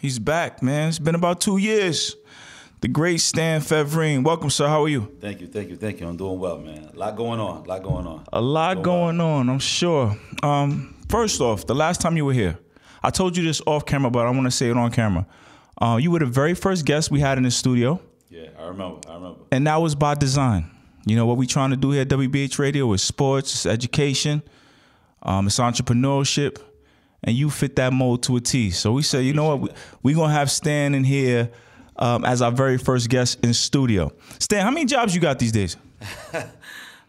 He's back, man. It's been about 2 years. The great Stan Fevrin. Welcome, sir. How are you? Thank you. I'm doing well, man. A lot going on. A lot going on, I'm sure. First off, the last time you were here, I told you this off camera, but I want to say it on camera. You were the very first guest we had in the studio. Yeah, I remember. And that was by design. You know, what we're trying to do here at WBH Radio is sports, it's education, it's entrepreneurship, and you fit that mold to a T. So we said, you know what, we're going to have Stan in here as our very first guest in studio. Stan, how many jobs you got these days?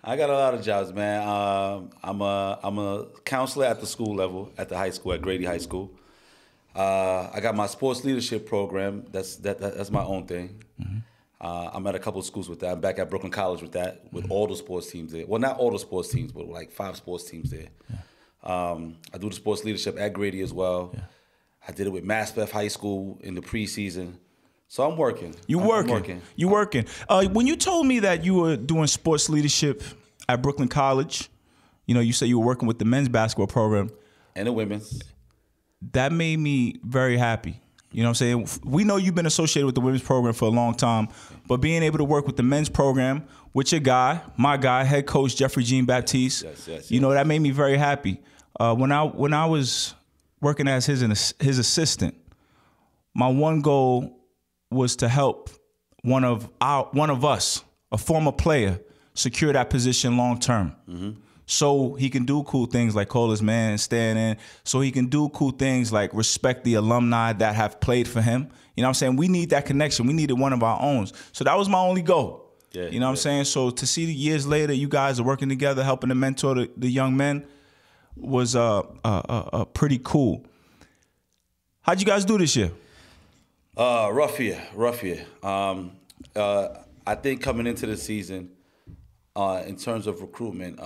I got a lot of jobs, man. I'm a counselor at the school level, at the high school, at Grady High School. I got my sports leadership program. That's my own thing. Mm-hmm. I'm at a couple of schools with that. I'm back at Brooklyn College with that, with mm-hmm. all the sports teams there. Well, not all the sports teams, but like 5 sports teams there. Yeah. I do the sports leadership at Grady as well. Yeah. I did it with Maspeth High School in the preseason. So I'm working. You're working. When you told me that you were doing sports leadership at Brooklyn College, you know, you said you were working with the men's basketball program. And the women's. That made me very happy. You know what I'm saying? We know you've been associated with the women's program for a long time, but being able to work with the men's program with your guy, my guy, head coach Jeffrey Jean-Baptiste, yes. You know, that made me very happy. When I was working as his assistant, my one goal was to help one of us, a former player, secure that position long term. Mm-hmm. So he can do cool things like call his man, stand in. So he can do cool things like respect the alumni that have played for him. You know what I'm saying? We need that connection. We needed one of our own. So that was my only goal. Yeah, you know what I'm saying? So to see the years later, you guys are working together, helping to mentor the young men was pretty cool. How'd you guys do this year? Rough year. I think coming into the season, in terms of recruitment,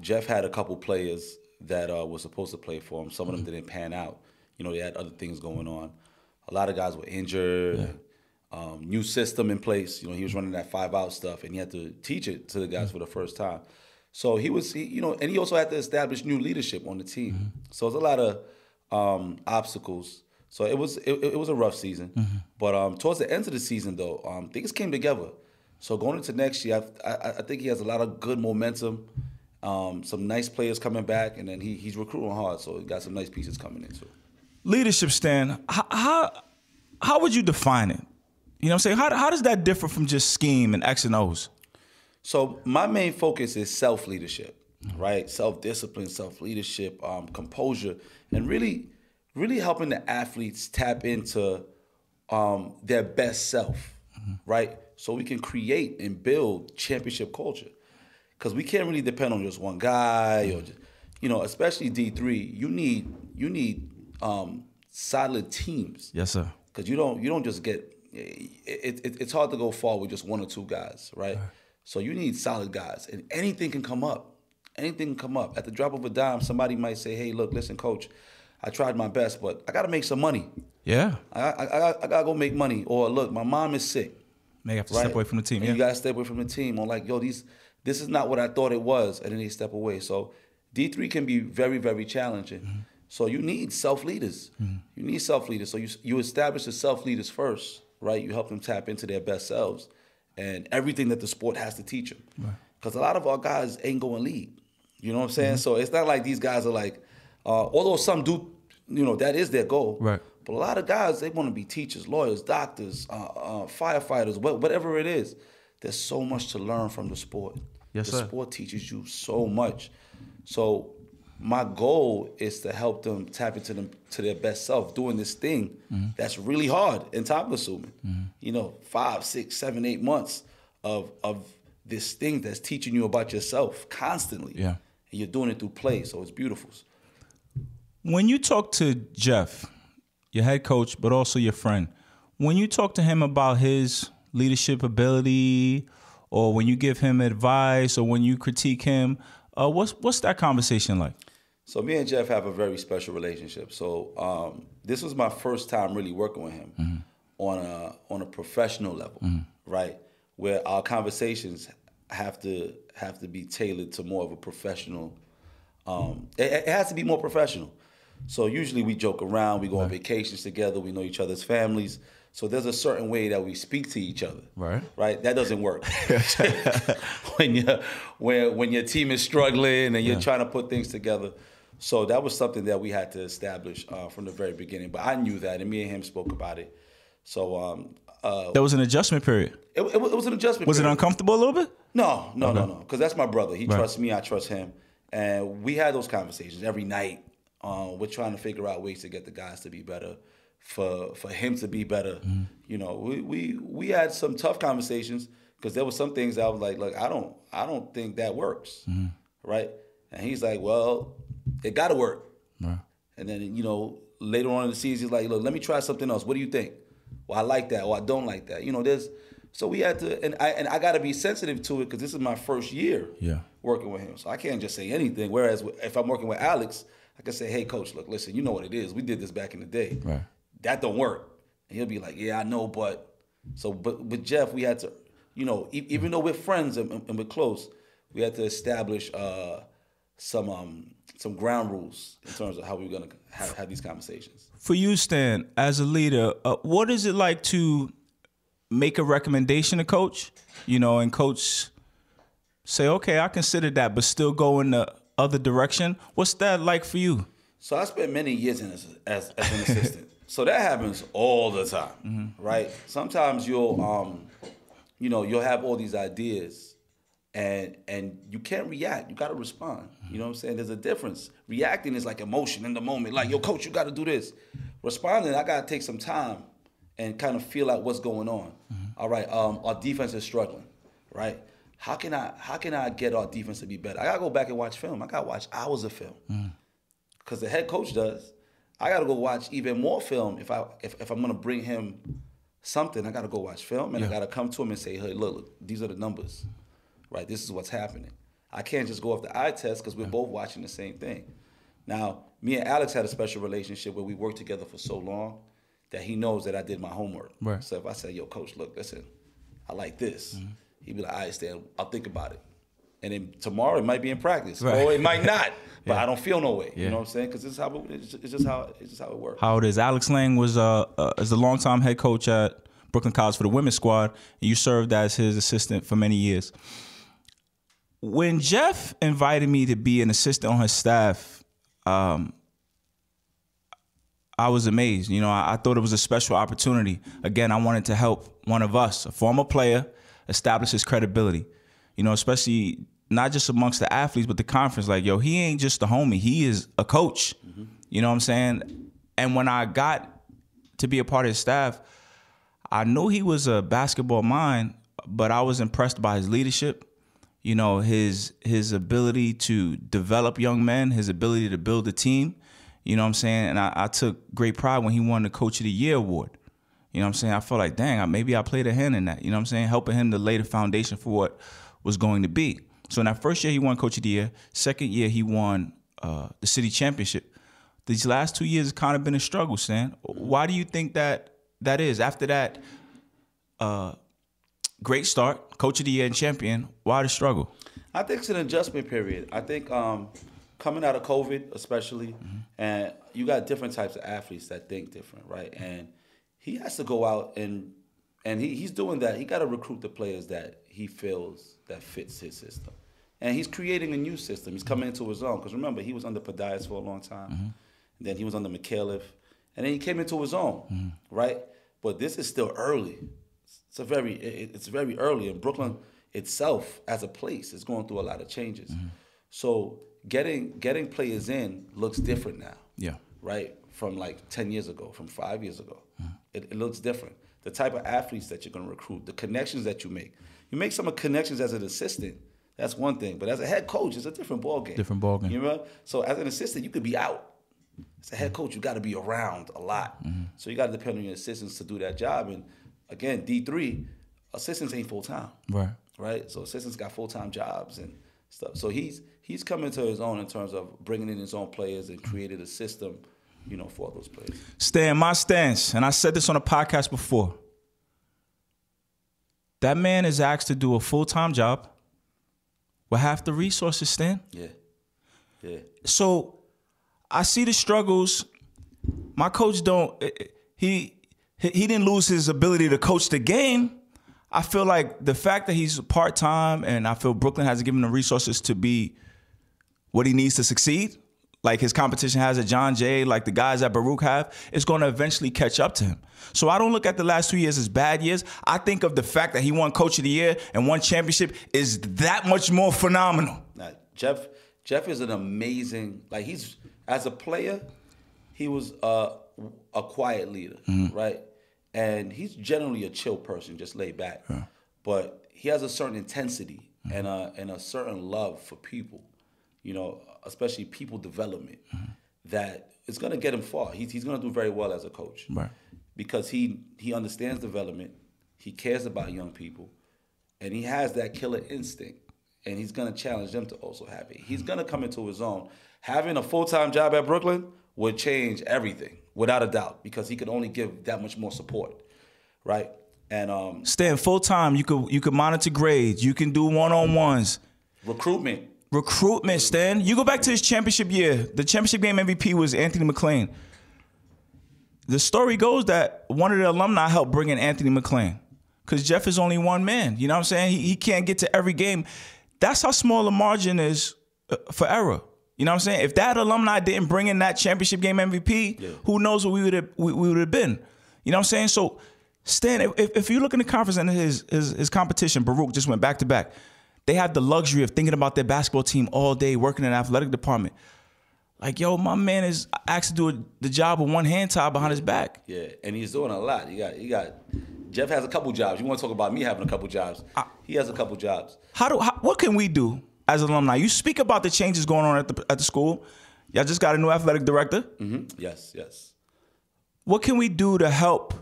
Jeff had a couple players that were supposed to play for him. Some of them didn't pan out. You know, they had other things going on. A lot of guys were injured. Yeah. New system in place. You know, he was running that 5-out stuff, and he had to teach it to the guys for the first time. So he also had to establish new leadership on the team. Mm-hmm. So it was a lot of obstacles. So it was a rough season, mm-hmm. but towards the end of the season though, things came together. So going into next year, I think he has a lot of good momentum, some nice players coming back, and then he's recruiting hard. So he got some nice pieces coming in too. Leadership, Stan. How would you define it? You know what I'm saying? How does that differ from just scheme and X and O's? So my main focus is self leadership, right? Self discipline, self leadership, composure, and really helping the athletes tap into their best self, mm-hmm. right? So we can create and build championship culture. Because we can't really depend on just one guy, mm-hmm. or just, you know, especially D3. You need solid teams. Yes, sir. Because you don't just get it's hard to go far with just one or two guys, right? All right. So you need solid guys, and anything can come up. At the drop of a dime, somebody might say, "Hey, look, listen, coach. I tried my best, but I got to make some money. Yeah. I got to go make money. Or, look, my mom is sick. They have to step away from the team. Yeah. You got to step away from the team. Or, like, yo, this is not what I thought it was. And then they step away. So D3 can be very, very challenging. Mm-hmm. So you need self-leaders. Mm-hmm. So you establish the self-leaders first, right? You help them tap into their best selves and everything that the sport has to teach them. Because a lot of our guys ain't going to lead. You know what I'm saying? Mm-hmm. So it's not like these guys are like, although some do, you know, that is their goal. Right. But a lot of guys, they want to be teachers, lawyers, doctors, firefighters, whatever it is. There's so much to learn from the sport. Yes, sir. The sport teaches you so much. So my goal is to help them tap into their best self doing this thing mm-hmm. that's really hard and time-consuming. Mm-hmm. You know, 5, 6, 7, 8 months of this thing that's teaching you about yourself constantly. Yeah. And you're doing it through play, so it's beautiful. When you talk to Jeff, your head coach, but also your friend, when you talk to him about his leadership ability, or when you give him advice, or when you critique him, what's that conversation like? So me and Jeff have a very special relationship. So this was my first time really working with him mm-hmm. on a professional level, mm-hmm. right? Where our conversations have to be tailored to more of a professional. It has to be more professional. So usually we joke around, we go on vacations together, we know each other's families. So there's a certain way that we speak to each other, right? That doesn't work. when your team is struggling and you're trying to put things together. So that was something that we had to establish from the very beginning. But I knew that, and me and him spoke about it. So that was an adjustment period. It was an adjustment. Was it uncomfortable a little bit? No, because that's my brother. He trusts me, I trust him, and we had those conversations every night. We're trying to figure out ways to get the guys to be better, for him to be better. Mm-hmm. You know, we had some tough conversations because there were some things I was like, look, I don't think that works, mm-hmm. right? And he's like, well, it got to work. Yeah. And then, you know, later on in the season, he's like, look, let me try something else. What do you think? Well, I like that. Or I don't like that. You know, there's, so we had to, and I got to be sensitive to it because this is my first year working with him. So I can't just say anything. Whereas if I'm working with Alex, I can say, hey, coach, look, listen, you know what it is. We did this back in the day. Right. That don't work. And he'll be like, yeah, I know, but, so, but with Jeff, we had to, you know, even though we're friends and we're close, we had to establish some ground rules in terms of how we were going to have these conversations. For you, Stan, as a leader, what is it like to make a recommendation to coach, you know, and coach say, okay, I considered that, but still go in the other direction? What's that like for you? So I spent many years as an assistant. So that happens all the time, mm-hmm. right? Sometimes you'll have all these ideas and you can't react. You got to respond. You know what I'm saying? There's a difference. Reacting is like emotion in the moment. Like, yo, coach, you got to do this. Responding, I got to take some time and kind of feel out what's going on. Mm-hmm. All right, our defense is struggling, right? How can I get our defense to be better? I got to go back and watch film. I got to watch hours of film because the head coach does. I got to go watch even more film. If I'm going to bring him something, I got to go watch film and I got to come to him and say, hey, look, these are the numbers. Right, this is what's happening. I can't just go off the eye test because we're both watching the same thing. Now, me and Alex had a special relationship where we worked together for so long that he knows that I did my homework. Right. So if I say, yo, coach, look, listen, I like this. Mm-hmm. He'd be like, all right, Stan, I'll think about it. And then tomorrow it might be in practice. Right. Or it might not, but I don't feel no way. Yeah. You know what I'm saying? Because it's just how it works. How it is. Alex Lang is a longtime head coach at Brooklyn College for the women's squad. And you served as his assistant for many years. When Jeff invited me to be an assistant on his staff, I was amazed. You know, I thought it was a special opportunity. Again, I wanted to help one of us, a former player, establish his credibility. You know, especially not just amongst the athletes, but the conference. Like, yo, he ain't just a homie. He is a coach. Mm-hmm. You know what I'm saying? And when I got to be a part of his staff, I knew he was a basketball mind, but I was impressed by his leadership. You know, his ability to develop young men, his ability to build a team, you know what I'm saying? And I took great pride when he won the Coach of the Year award. You know what I'm saying? I felt like, dang, maybe I played a hand in that, you know what I'm saying? Helping him to lay the foundation for what was going to be. So in that first year, he won Coach of the Year. Second year, he won the city championship. These last 2 years has kind of been a struggle, Stan. Why do you think that is? After that, great start, Coach of the Year and champion. Why the struggle? I think it's an adjustment period. I think coming out of COVID especially, mm-hmm. and you got different types of athletes that think different, right? And he has to go out and he's doing that. He got to recruit the players that he feels that fits his system. And he's creating a new system. He's coming into his own. Because remember, he was under Podias for a long time. Mm-hmm. And then he was under McAuliffe. And then he came into his own, mm-hmm. right? But this is still early. It's very early, and Brooklyn itself as a place is going through a lot of changes. Mm-hmm. So getting players in looks different now. Yeah. Right? From like 10 years ago, from 5 years ago. Mm-hmm. It looks different. The type of athletes that you're going to recruit, the connections that you make. You make some connections as an assistant, that's one thing. But as a head coach, it's a different ballgame. You know? So as an assistant, you could be out. As a head coach, you got to be around a lot. Mm-hmm. So you got to depend on your assistants to do that job. And again, D3, assistants ain't full-time. Right? So assistants got full-time jobs and stuff. So he's coming to his own in terms of bringing in his own players and created a system, you know, for those players. Stan, my stance, and I said this on a podcast before, that man is asked to do a full-time job with half the resources, Stan. Yeah. So I see the struggles. My coach don't – he didn't lose his ability to coach the game. I feel like the fact that he's part-time and I feel Brooklyn hasn't given him the resources to be what he needs to succeed, like his competition has at John Jay, like the guys at Baruch have, it's going to eventually catch up to him. So I don't look at the last 2 years as bad years. I think of the fact that he won Coach of the Year and won championship is that much more phenomenal. Now, Jeff is an amazing, like he's, as a player, he was a quiet leader, mm-hmm. right? And he's generally a chill person, just laid back. Yeah. But he has a certain intensity mm-hmm. and a certain love for people, you know, especially people development, mm-hmm. that it's going to get him far. He's going to do very well as a coach. Right. Because he understands development, he cares about young people, and he has that killer instinct. And he's going to challenge them to also have it. He's mm-hmm. going to come into his own. Having a full-time job at Brooklyn would change everything, without a doubt, because he could only give that much more support, right? And staying full-time, you could monitor grades. You can do one-on-ones. Recruitment, Stan. You go back to his championship year. The championship game MVP was Anthony McLean. The story goes that one of the alumni helped bring in Anthony McLean because Jeff is only one man. You know what I'm saying? He can't get to every game. That's how small the margin is for error. You know what I'm saying? If that alumni didn't bring in that championship game MVP, yeah. who knows what we would have been. You know what I'm saying? So, Stan, if you look in the conference and his competition, Baruch just went back-to-back. They have the luxury of thinking about their basketball team all day, working in the athletic department. Like, yo, my man is asked to do the job with one hand tied behind his back. Yeah, and he's doing a lot. He got. Jeff has a couple jobs. You want to talk about me having a couple jobs? He has a couple jobs. What can we do? As alumni, you speak about the changes going on at the school. Y'all just got a new athletic director. Mm-hmm. Yes. What can we do to help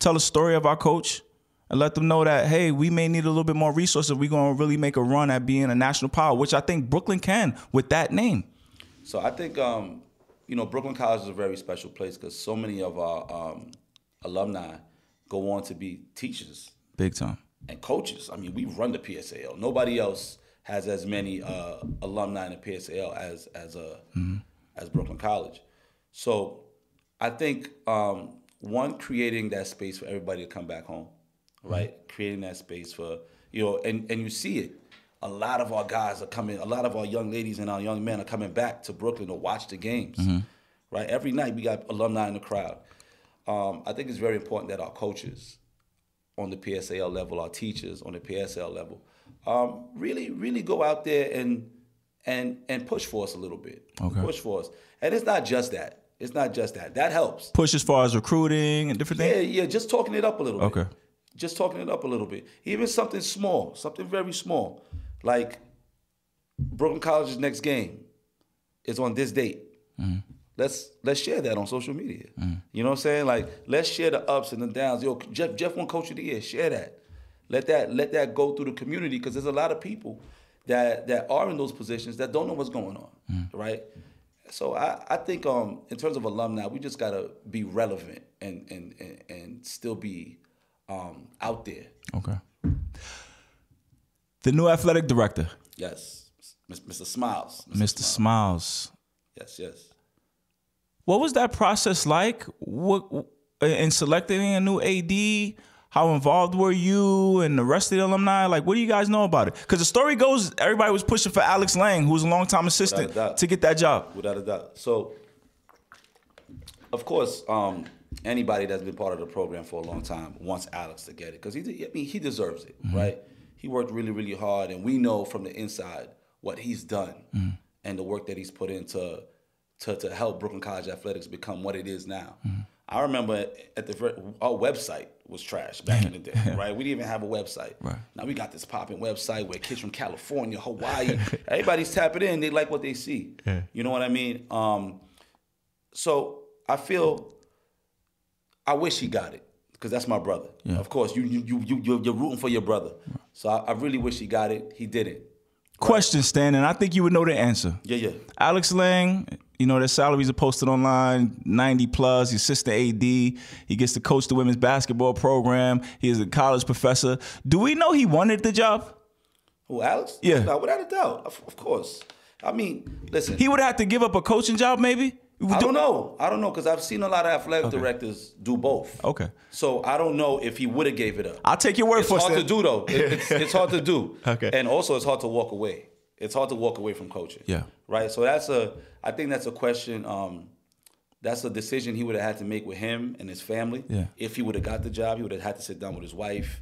tell a story of our coach and let them know that, hey, we may need a little bit more resources if we're going to really make a run at being a national power, which I think Brooklyn can with that name. So I think, Brooklyn College is a very special place because so many of our alumni go on to be teachers. Big time. And coaches. I mean, we run the PSAL. Nobody else has as many alumni in the PSAL as Brooklyn College. So I think, one, creating that space for everybody to come back home, right? Mm-hmm. Creating that space for, and you see it. A lot of our guys are coming, a lot of our young ladies and our young men are coming back to Brooklyn to watch the games, mm-hmm. right? Every night we got alumni in the crowd. I think it's very important that our coaches on the PSAL level, our teachers on the PSAL level, really, really go out there and push for us a little bit. Okay. Push for us. And it's not just that. That helps. Push as far as recruiting and different things? Yeah, just talking it up a little bit. Okay. Just talking it up a little bit. Even something small, something very small, like Brooklyn College's next game is on this date. Mm-hmm. Let's share that on social media. Mm. You know what I'm saying? Like, let's share the ups and the downs. Yo, Jeff won Coach of the Year. Share that. Let that go through the community because there's a lot of people that are in those positions that don't know what's going on, right? So I think in terms of alumni, we just gotta be relevant and still be out there. Okay. The new athletic director. Yes, Mr. Smiles. Mr. Smiles. Yes. What was that process like? What in selecting a new AD? How involved were you and the rest of the alumni? Like, what do you guys know about it? Because the story goes, everybody was pushing for Alex Lang, who was a longtime assistant, to get that job. Without a doubt. So, of course, anybody that's been part of the program for a long time wants Alex to get it because he deserves it, mm-hmm. right? He worked really, really hard, and we know from the inside what he's done mm-hmm. and the work that he's put into. To help Brooklyn College athletics become what it is now. Mm-hmm. I remember our website was trash back in the day, right? We didn't even have a website. Right. Now we got this popping website where kids from California, Hawaii, everybody's tapping in. They like what they see. Yeah. You know what I mean? So I wish he got it because that's my brother. Yeah. Of course, you're rooting for your brother. Right. So I really wish he got it. He didn't. Question, Stan, and I think you would know the answer. Yeah. Alex Lang, their salaries are posted online, 90 plus. He's assistant AD. He gets to coach the women's basketball program. He is a college professor. Do we know he wanted the job? Who, Alex? Yeah. No, without a doubt, of course. I mean, listen. He would have to give up a coaching job maybe? I don't know. I don't know because I've seen a lot of athletic directors do both. Okay. So I don't know if he would have gave it up. I'll take your word for it. It's hard to do, though. It's hard to do. Okay. And also it's hard to walk away. It's hard to walk away from coaching. Yeah. Right? So that's a – I think that's a question – that's a decision he would have had to make with him and his family. Yeah. If he would have got the job, he would have had to sit down with his wife.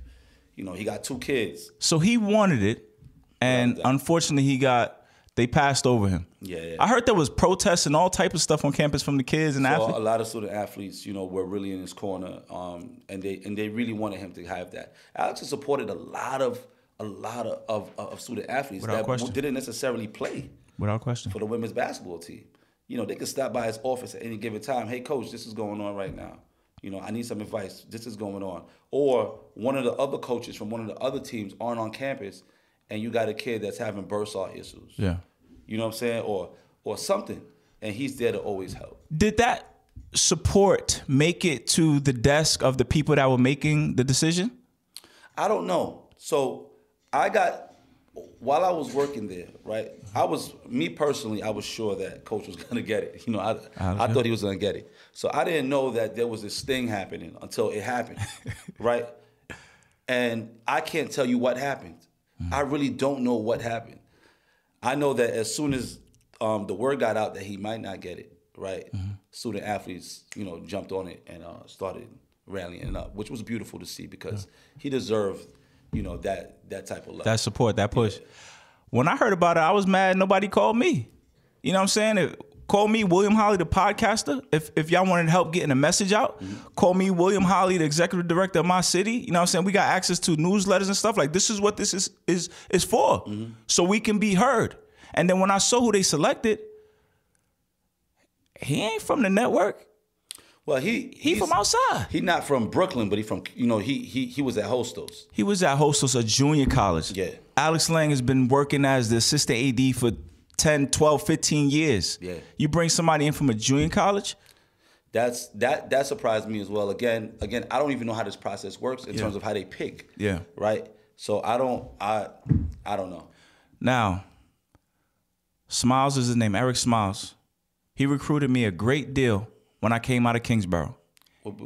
You know, he got two kids. So he wanted it, and unfortunately he got – they passed over him. Yeah. I heard there was protests and all type of stuff on campus from the kids and athletes. A lot of student-athletes, you know, were really in his corner, and they really wanted him to have that. Alex has supported a lot of student-athletes that didn't necessarily play for the women's basketball team. You know, they could stop by his office at any given time. Hey, coach, this is going on right now. You know, I need some advice. This is going on. Or one of the other coaches from one of the other teams aren't on campus, and you got a kid that's having bursar issues. Yeah. You know what I'm saying? Or something. And he's there to always help. Did that support make it to the desk of the people that were making the decision? I don't know. So I got... While I was working there, right, I was sure that coach was going to get it. You know, I thought he was going to get it. So I didn't know that there was this thing happening until it happened, right? And I can't tell you what happened. Mm-hmm. I really don't know what happened. I know that as soon as the word got out that he might not get it, right, mm-hmm. student athletes, you know, jumped on it and started rallying up, which was beautiful to see because he deserved you know, that type of love. That support, that push. Yeah. When I heard about it, I was mad nobody called me. You know what I'm saying? Call me William Holly, the podcaster. If y'all wanted help getting a message out, mm-hmm. call me William Holly, the executive director of my city. You know what I'm saying? We got access to newsletters and stuff. Like, this is what this is for. Mm-hmm. So we can be heard. And then when I saw who they selected, he ain't from the network. Well, he's from outside. He's not from Brooklyn, but he was at Hostos. He was at Hostos, a junior college. Yeah. Alex Lang has been working as the assistant AD for 10, 12, 15 years. Yeah. You bring somebody in from a junior college? That surprised me as well. Again, I don't even know how this process works in terms of how they pick. Yeah. Right? So I don't know. Now, Smiles is his name, Eric Smiles. He recruited me a great deal. When I came out of Kingsborough.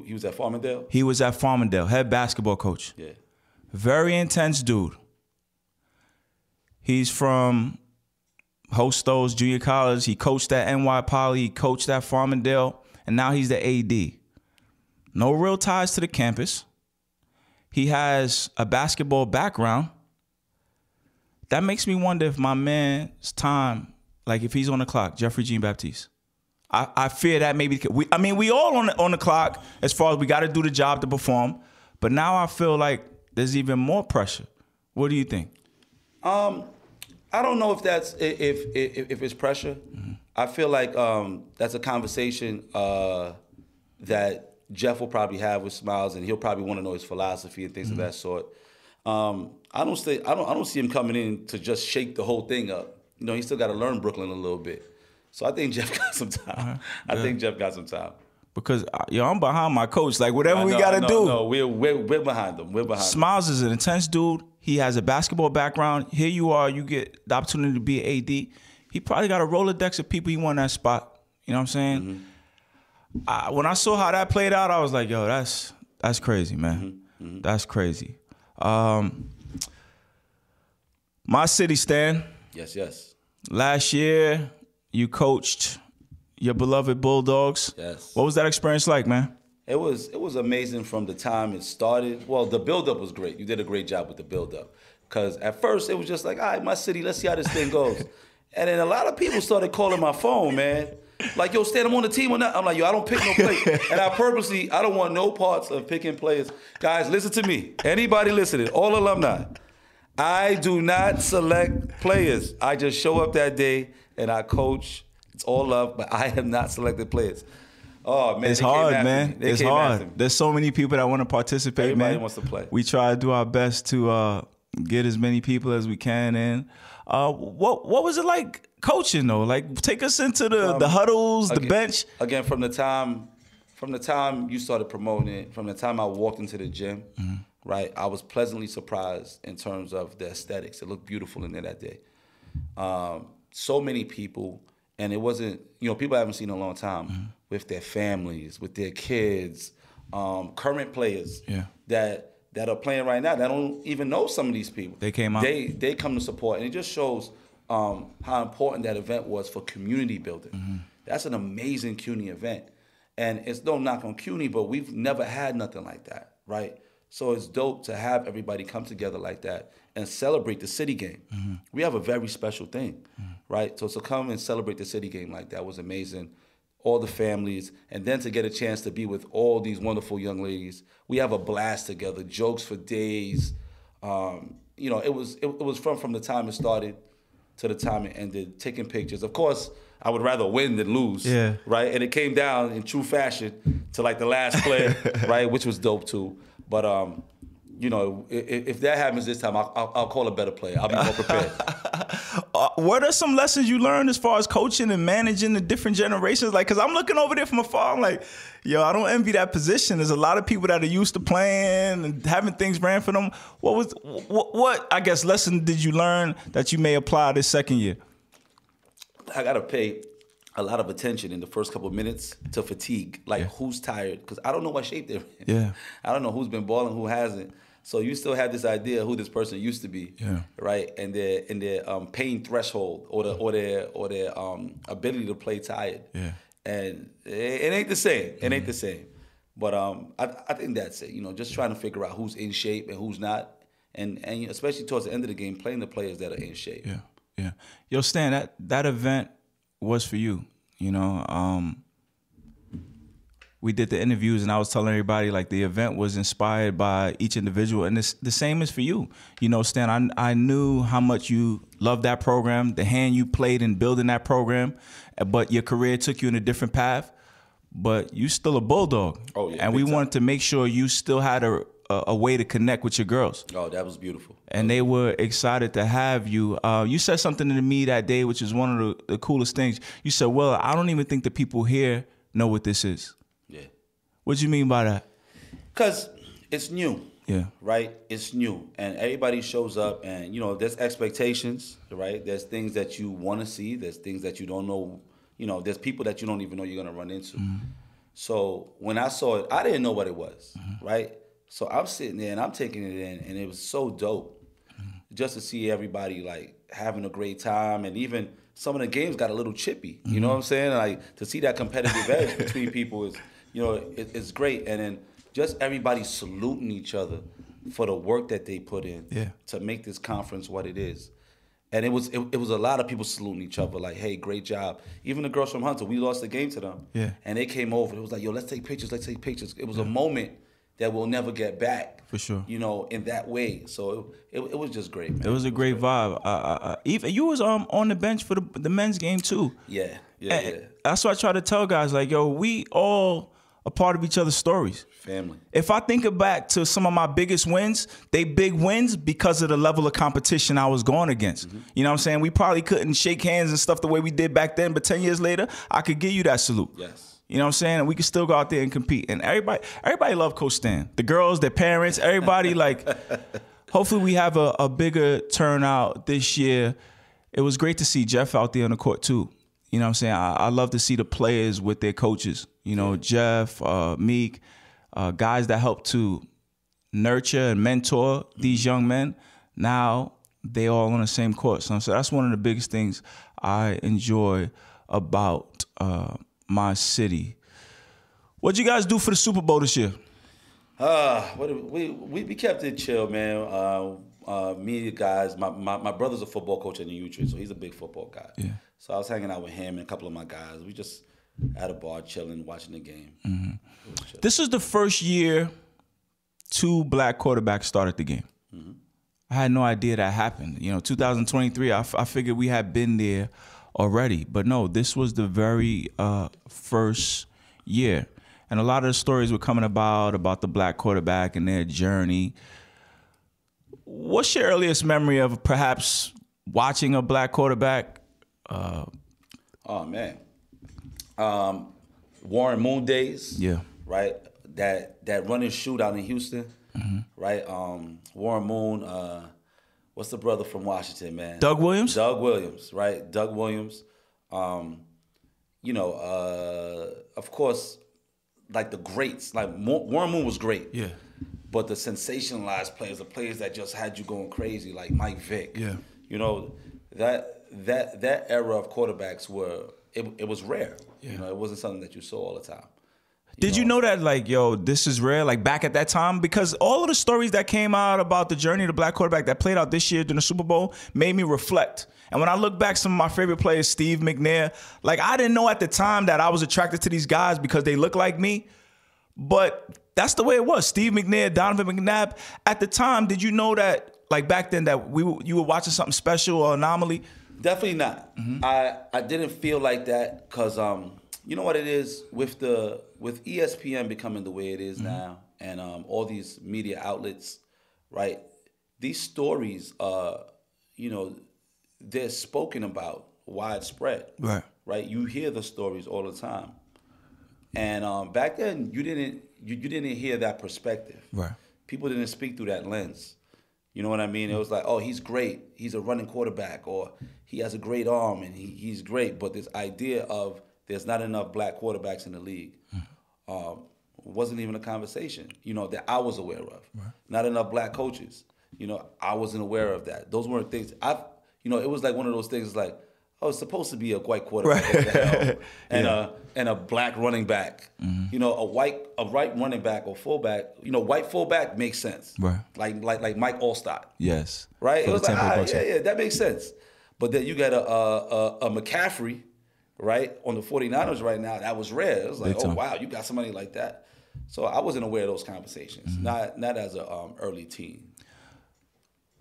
He was at Farmingdale? He was at Farmingdale, head basketball coach. Yeah. Very intense dude. He's from Hostos Junior College. He coached at NY Poly. He coached at Farmingdale. And now he's the AD. No real ties to the campus. He has a basketball background. That makes me wonder if my man's time, like if he's on the clock, Jeffrey Jean-Baptiste. I fear that maybe we all on the clock as far as we got to do the job to perform, but now I feel like there's even more pressure. What do you think? I don't know if that's if it's pressure. Mm-hmm. I feel like that's a conversation that Jeff will probably have with Smiles, and he'll probably want to know his philosophy and things mm-hmm. of that sort. I don't see him coming in to just shake the whole thing up. You know, he still got to learn Brooklyn a little bit. So I think Jeff got some time. Right, I think Jeff got some time. Because, yo, I'm behind my coach. Like, whatever we got to do. No, we're behind them. We're behind Smiles them. Is an intense dude. He has a basketball background. Here you are. You get the opportunity to be an AD. He probably got a Rolodex of people he want in that spot. You know what I'm saying? Mm-hmm. When I saw how that played out, I was like, yo, that's crazy, man. Mm-hmm. Mm-hmm. That's crazy. My city, Stan. Yes. Last year... You coached your beloved Bulldogs. Yes. What was that experience like, man? It was amazing from the time it started. Well, the build-up was great. You did a great job with the build-up. Because at first, it was just like, all right, my city, let's see how this thing goes. And then a lot of people started calling my phone, man. Like, yo, Stan, I'm on the team or not? I'm like, yo, I don't pick no players. And I don't want no parts of picking players. Guys, listen to me. Anybody listening, all alumni. I do not select players. I just show up that day. And I coach. It's all love, but I have not selected players. Oh, man. It's hard, man. It's hard. There's so many people that want to participate, man. Everybody wants to play. We try to do our best to get as many people as we can in. What was it like coaching, though? Like, take us into the huddles, the bench. Again, from the time you started promoting it, from the time I walked into the gym, mm-hmm. right, I was pleasantly surprised in terms of the aesthetics. It looked beautiful in there that day. so many people, and it wasn't, you know, people I haven't seen in a long time, mm-hmm. with their families, with their kids, current players that are playing right now that don't even know some of these people. They came out. They come to support, and it just shows how important that event was for community building. Mm-hmm. That's an amazing CUNY event. And it's no knock on CUNY, but we've never had nothing like that, right? So it's dope to have everybody come together like that and celebrate the city game. Mm-hmm. We have a very special thing, mm-hmm. right? So to come and celebrate the city game like that was amazing. All the families, and then to get a chance to be with all these wonderful young ladies. We have a blast together, jokes for days. You know, it was from the time it started to the time it ended, taking pictures. Of course, I would rather win than lose, right? And it came down in true fashion to like the last play, right? Which was dope too. But, you know, if that happens this time, I'll call a better player. I'll be more prepared. What are some lessons you learned as far as coaching and managing the different generations? Like, because I'm looking over there from afar, I'm like, yo, I don't envy that position. There's a lot of people that are used to playing and having things ran for them. What I guess, lesson did you learn that you may apply this second year? I got to pay a lot of attention in the first couple of minutes to fatigue. Like, who's tired? Because I don't know what shape they're in. Yeah. I don't know who's been balling, who hasn't. So you still have this idea of who this person used to be, right? And their pain threshold or their ability to play tired. Yeah. And it ain't the same. It ain't the same. But I think that's it. You know, just trying to figure out who's in shape and who's not, and especially towards the end of the game, playing the players that are in shape. Yeah. Yeah. Yo, Stan, that event was for you. You know, we did the interviews, and I was telling everybody, like, the event was inspired by each individual. And the same is for you. You know, Stan, I knew how much you loved that program, the hand you played in building that program, but your career took you in a different path. But you still a bulldog. Oh, yeah. And we wanted to make sure you still had a way to connect with your girls. Oh, that was beautiful. And they were excited to have you. You said something to me that day, which is one of the coolest things. You said, well, I don't even think the people here know what this is. Yeah. What do you mean by that? Because it's new. Yeah. Right? It's new. And everybody shows up, and, you know, there's expectations, right? There's things that you want to see. There's things that you don't know. You know, there's people that you don't even know you're going to run into. Mm-hmm. So when I saw it, I didn't know what it was, mm-hmm. right? So I'm sitting there and I'm taking it in, and it was so dope just to see everybody like having a great time, and even some of the games got a little chippy. You know what I'm saying? Like, to see that competitive edge between people is, you know, it's great. And then just everybody saluting each other for the work that they put in to make this conference what it is. And it was a lot of people saluting each other, like, hey, great job. Even the girls from Hunter, we lost the game to them. Yeah. And they came over. It was like, yo, let's take pictures. It was a moment that we'll never get back. For sure. You know, in that way. So it was just great, man. It was a great vibe. Even you was on the bench for the men's game too. Yeah, yeah, and yeah. That's why I try to tell guys, like, yo, we all are part of each other's stories. Family. If I think back to some of my biggest wins, they big wins because of the level of competition I was going against. Mm-hmm. You know what I'm saying? We probably couldn't shake hands and stuff the way we did back then, but 10 years later, I could give you that salute. Yes. You know what I'm saying? And we can still go out there and compete. And everybody loved Coach Stan. The girls, their parents, everybody, like, hopefully we have a bigger turnout this year. It was great to see Jeff out there on the court too. You know what I'm saying? I love to see the players with their coaches. You know, Jeff, Meek, guys that help to nurture and mentor these young men. Now they all on the same court. So that's one of the biggest things I enjoy about my city. What'd you guys do for the Super Bowl this year? We kept it chill, man. Me guys, my brother's a football coach in New Utrecht, so he's a big football guy. Yeah. So I was hanging out with him and a couple of my guys. We just at a bar chilling, watching the game. Mm-hmm. This is the first year two black quarterbacks started the game. Mm-hmm. I had no idea that happened. You know, 2023, I figured we had been there already, but no, this was the very first year, and a lot of the stories were coming about the black quarterback and their journey. What's your earliest memory of perhaps watching a black quarterback? Warren Moon days, right? That run and shoot out in Houston, right? Warren Moon, what's the brother from Washington, man? Doug Williams? Doug Williams, right? Doug Williams. Of course, like the greats, like Warren Moon was great. Yeah. But the sensationalized players, the players that just had you going crazy, like Mike Vick. Yeah. You know, that era of quarterbacks were, it was rare. Yeah. You know, it wasn't something that you saw all the time. Did you know that, like, yo, this is rare, like, back at that time? Because all of the stories that came out about the journey of the black quarterback that played out this year during the Super Bowl made me reflect. And when I look back, some of my favorite players, Steve McNair, like, I didn't know at the time that I was attracted to these guys because they look like me. But that's the way it was. Steve McNair, Donovan McNabb. At the time, did you know that, like, back then that you were watching something special or anomaly? Definitely not. Mm-hmm. I didn't feel like that because, you know what it is with ESPN becoming the way it is now, and all these media outlets, right? These stories are, you know, they're spoken about widespread, right? You hear the stories all the time, and back then you didn't hear that perspective. Right? People didn't speak through that lens. You know what I mean? It was like, oh, he's great. He's a running quarterback, or he has a great arm, and he's great. But this idea of there's not enough black quarterbacks in the league. Wasn't even a conversation, you know, that I was aware of. Right. Not enough black coaches. You know, I wasn't aware of that. Those weren't things. It was like one of those things like, oh, it's supposed to be a white quarterback. Right. and a black running back. Mm-hmm. You know, a white running back or fullback, you know, white fullback makes sense. Right. Like Mike Allstott. Yes. Right? For it was like, that makes sense. But then you got a McCaffrey, right, on the 49ers right now, that was rare. It was like, oh, wow, you got somebody like that. So I wasn't aware of those conversations, not as an early teen.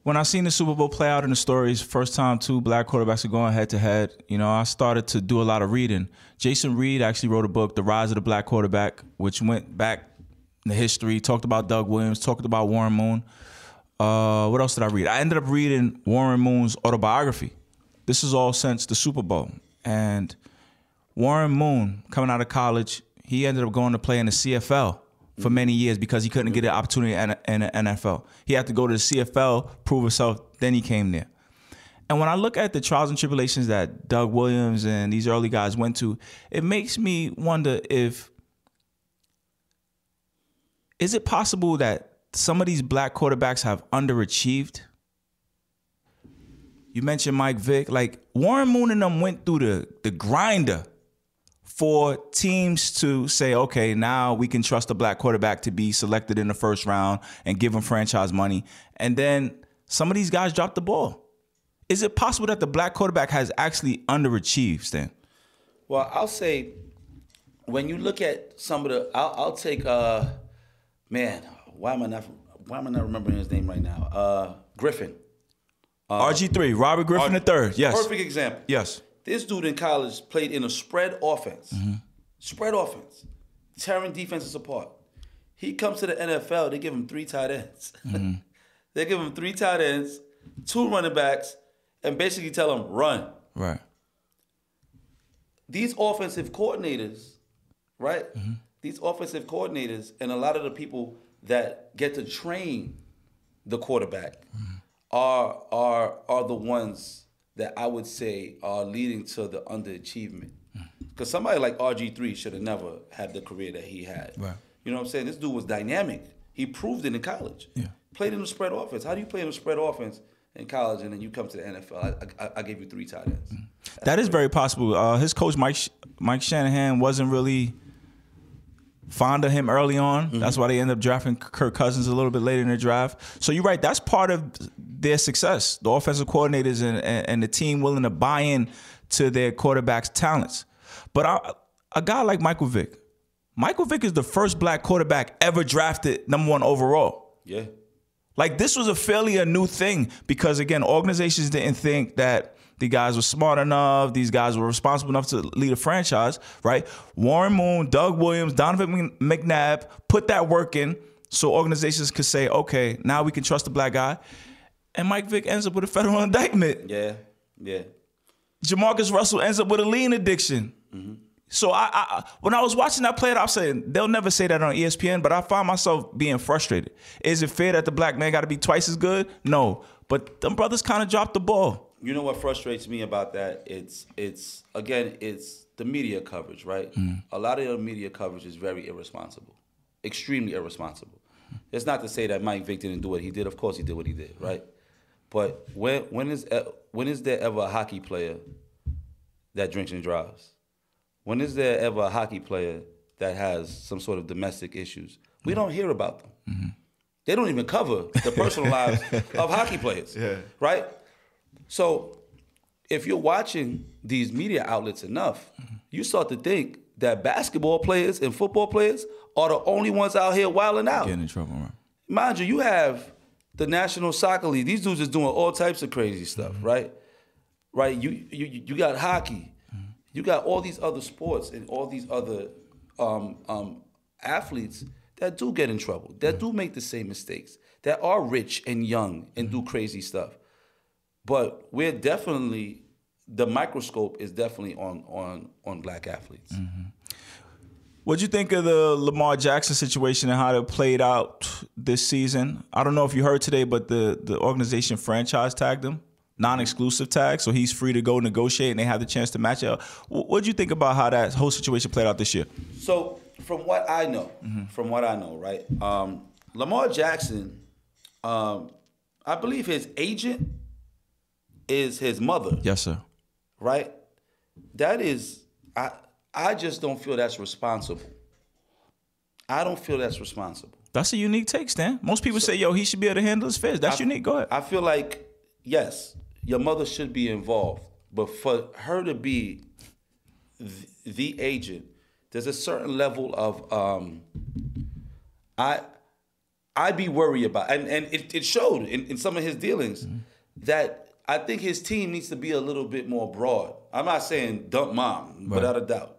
When I seen the Super Bowl play out in the stories, first time two black quarterbacks are going head-to-head, you know, I started to do a lot of reading. Jason Reed actually wrote a book, The Rise of the Black Quarterback, which went back in the history, talked about Doug Williams, talked about Warren Moon. What else did I read? I ended up reading Warren Moon's autobiography. This is all since the Super Bowl. And Warren Moon, coming out of college, he ended up going to play in the CFL for many years because he couldn't get an opportunity in the NFL. He had to go to the CFL, prove himself, then he came there. And when I look at the trials and tribulations that Doug Williams and these early guys went to, it makes me wonder if, is it possible that some of these black quarterbacks have underachieved? You mentioned Mike Vick. Like, Warren Moon and them went through the grinder for teams to say, okay, now we can trust a black quarterback to be selected in the first round and give them franchise money. And then some of these guys dropped the ball. Is it possible that the black quarterback has actually underachieved, Stan? Well, I'll say when you look at some of the – I'll take why am I not remembering his name right now? Griffin. RG3, Robert Griffin III, yes. Perfect example. Yes. This dude in college played in a spread offense. Mm-hmm. Spread offense. Tearing defenses apart. He comes to the NFL, they give him three tight ends. Mm-hmm. They give him three tight ends, two running backs, and basically tell him, run. Right. These offensive coordinators, right? Mm-hmm. These offensive coordinators and a lot of the people that get to train the quarterback are the ones that I would say are leading to the underachievement. Because somebody like RG3 should have never had the career that he had. Right. You know what I'm saying? This dude was dynamic. He proved it in college. Yeah. Played in the spread offense. How do you play in the spread offense in college and then you come to the NFL? I gave you three tight ends. That is very possible. His coach, Mike Shanahan, wasn't really fond of him early on. Mm-hmm. That's why they end up drafting Kirk Cousins a little bit later in the draft. So you're right. That's part of their success, the offensive coordinators and the team willing to buy in to their quarterback's talents. But a guy like Michael Vick is the first black quarterback ever drafted #1 overall. Yeah. Like, this was a fairly a new thing because, again, organizations didn't think that the guys were smart enough, these guys were responsible enough to lead a franchise, right? Warren Moon, Doug Williams, Donovan McNabb put that work in so organizations could say, okay, now we can trust the black guy. And Mike Vick ends up with a federal indictment. Yeah, yeah. Jamarcus Russell ends up with a lean addiction. Mm-hmm. So I when I was watching that play, I was saying, they'll never say that on ESPN, but I find myself being frustrated. Is it fair that the black man got to be twice as good? No. But them brothers kind of dropped the ball. You know what frustrates me about that? It's again, it's the media coverage, right? Mm. A lot of the media coverage is very irresponsible, extremely irresponsible. It's not to say that Mike Vick didn't do what he did. Of course he did what he did, right? But when is there ever a hockey player that drinks and drives? When is there ever a hockey player that has some sort of domestic issues? We don't hear about them. Mm-hmm. They don't even cover the personal lives of hockey players, yeah. Right? So if you're watching these media outlets enough, you start to think that basketball players and football players are the only ones out here wilding out. Getting in trouble, right? Mind you, you have the National Soccer League. These dudes is doing all types of crazy stuff, mm-hmm. Right? You got hockey. Mm-hmm. You got all these other sports and all these other athletes that do get in trouble, that do make the same mistakes, that are rich and young and do crazy stuff. But we're definitely, the microscope is definitely on black athletes. Mm-hmm. What'd you think of the Lamar Jackson situation and how it played out this season? I don't know if you heard today, but the organization franchise tagged him, non-exclusive tag, so he's free to go negotiate and they have the chance to match up. What'd you think about how that whole situation played out this year? So from what I know, right? Lamar Jackson, I believe his agent is his mother. Yes, sir. Right? That is, I just don't feel that's responsible. I don't feel that's responsible. That's a unique take, Stan. Most people say, yo, he should be able to handle his fist. That's unique. Go ahead. I feel like, yes, your mother should be involved. But for her to be the agent, there's a certain level of, I'd be worried about. And it showed in some of his dealings that I think his team needs to be a little bit more broad. I'm not saying dump mom, right. Without a doubt.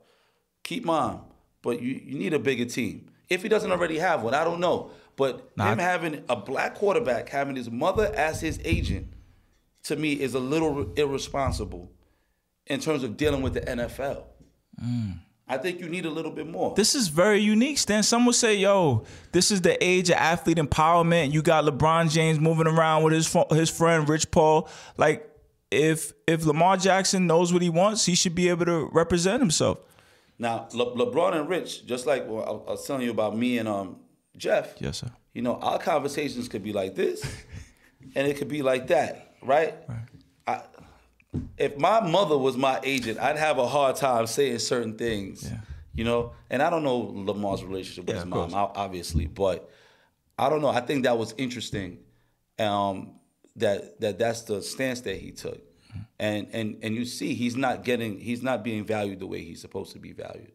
Keep mom, but you need a bigger team. If he doesn't already have one, I don't know. But him having a black quarterback, having his mother as his agent, to me is a little irresponsible in terms of dealing with the NFL. Mm. I think you need a little bit more. This is very unique, Stan. Some will say, yo, this is the age of athlete empowerment. You got LeBron James moving around with his friend Rich Paul. Like, if Lamar Jackson knows what he wants, he should be able to represent himself. Now, LeBron and Rich, just like I was telling you about me and Jeff. Yes, sir. You know, our conversations could be like this, and it could be like that, right? Right. If my mother was my agent, I'd have a hard time saying certain things, yeah. You know? And I don't know Lamar's relationship with his mom, obviously, but I don't know. I think that was interesting, that's the stance that he took. Mm-hmm. And you see, he's not being valued the way he's supposed to be valued.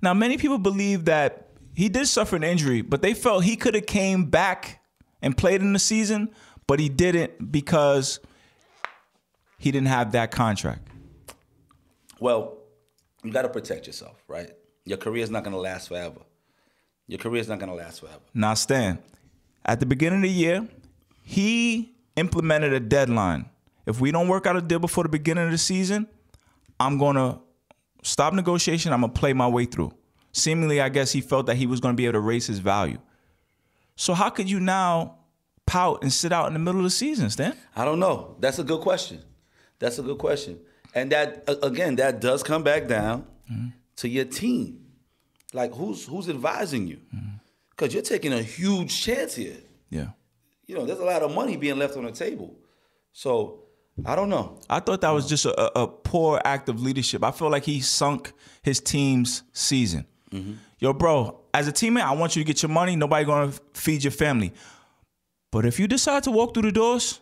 Now, many people believe that he did suffer an injury, but they felt he could have came back and played in the season, but he didn't because he didn't have that contract. Well, you got to protect yourself, right? Your career's not going to last forever. Now, Stan, at the beginning of the year, he implemented a deadline. If we don't work out a deal before the beginning of the season, I'm going to stop negotiation. I'm going to play my way through. Seemingly, I guess he felt that he was going to be able to raise his value. So how could you now pout and sit out in the middle of the season, Stan? I don't know. That's a good question. And that, again, that does come back down to your team. Like, who's advising you? Because you're taking a huge chance here. Yeah. You know, there's a lot of money being left on the table. So, I don't know. I thought that was just a poor act of leadership. I feel like he sunk his team's season. Mm-hmm. Yo, bro, as a teammate, I want you to get your money. Nobody going to feed your family. But if you decide to walk through the doors,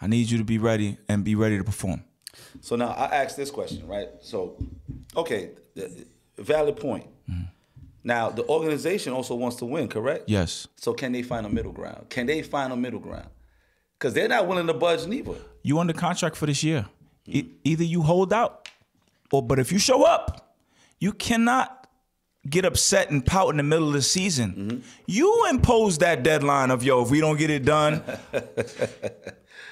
I need you to be ready and be ready to perform. So now I ask this question, right? So, okay, valid point. Mm-hmm. Now, the organization also wants to win, correct? Yes. So can they find a middle ground? Because they're not willing to budge neither. You under contract for this year. Mm-hmm. Either you hold out, but if you show up, you cannot get upset and pout in the middle of the season. Mm-hmm. You impose that deadline of, yo, if we don't get it done,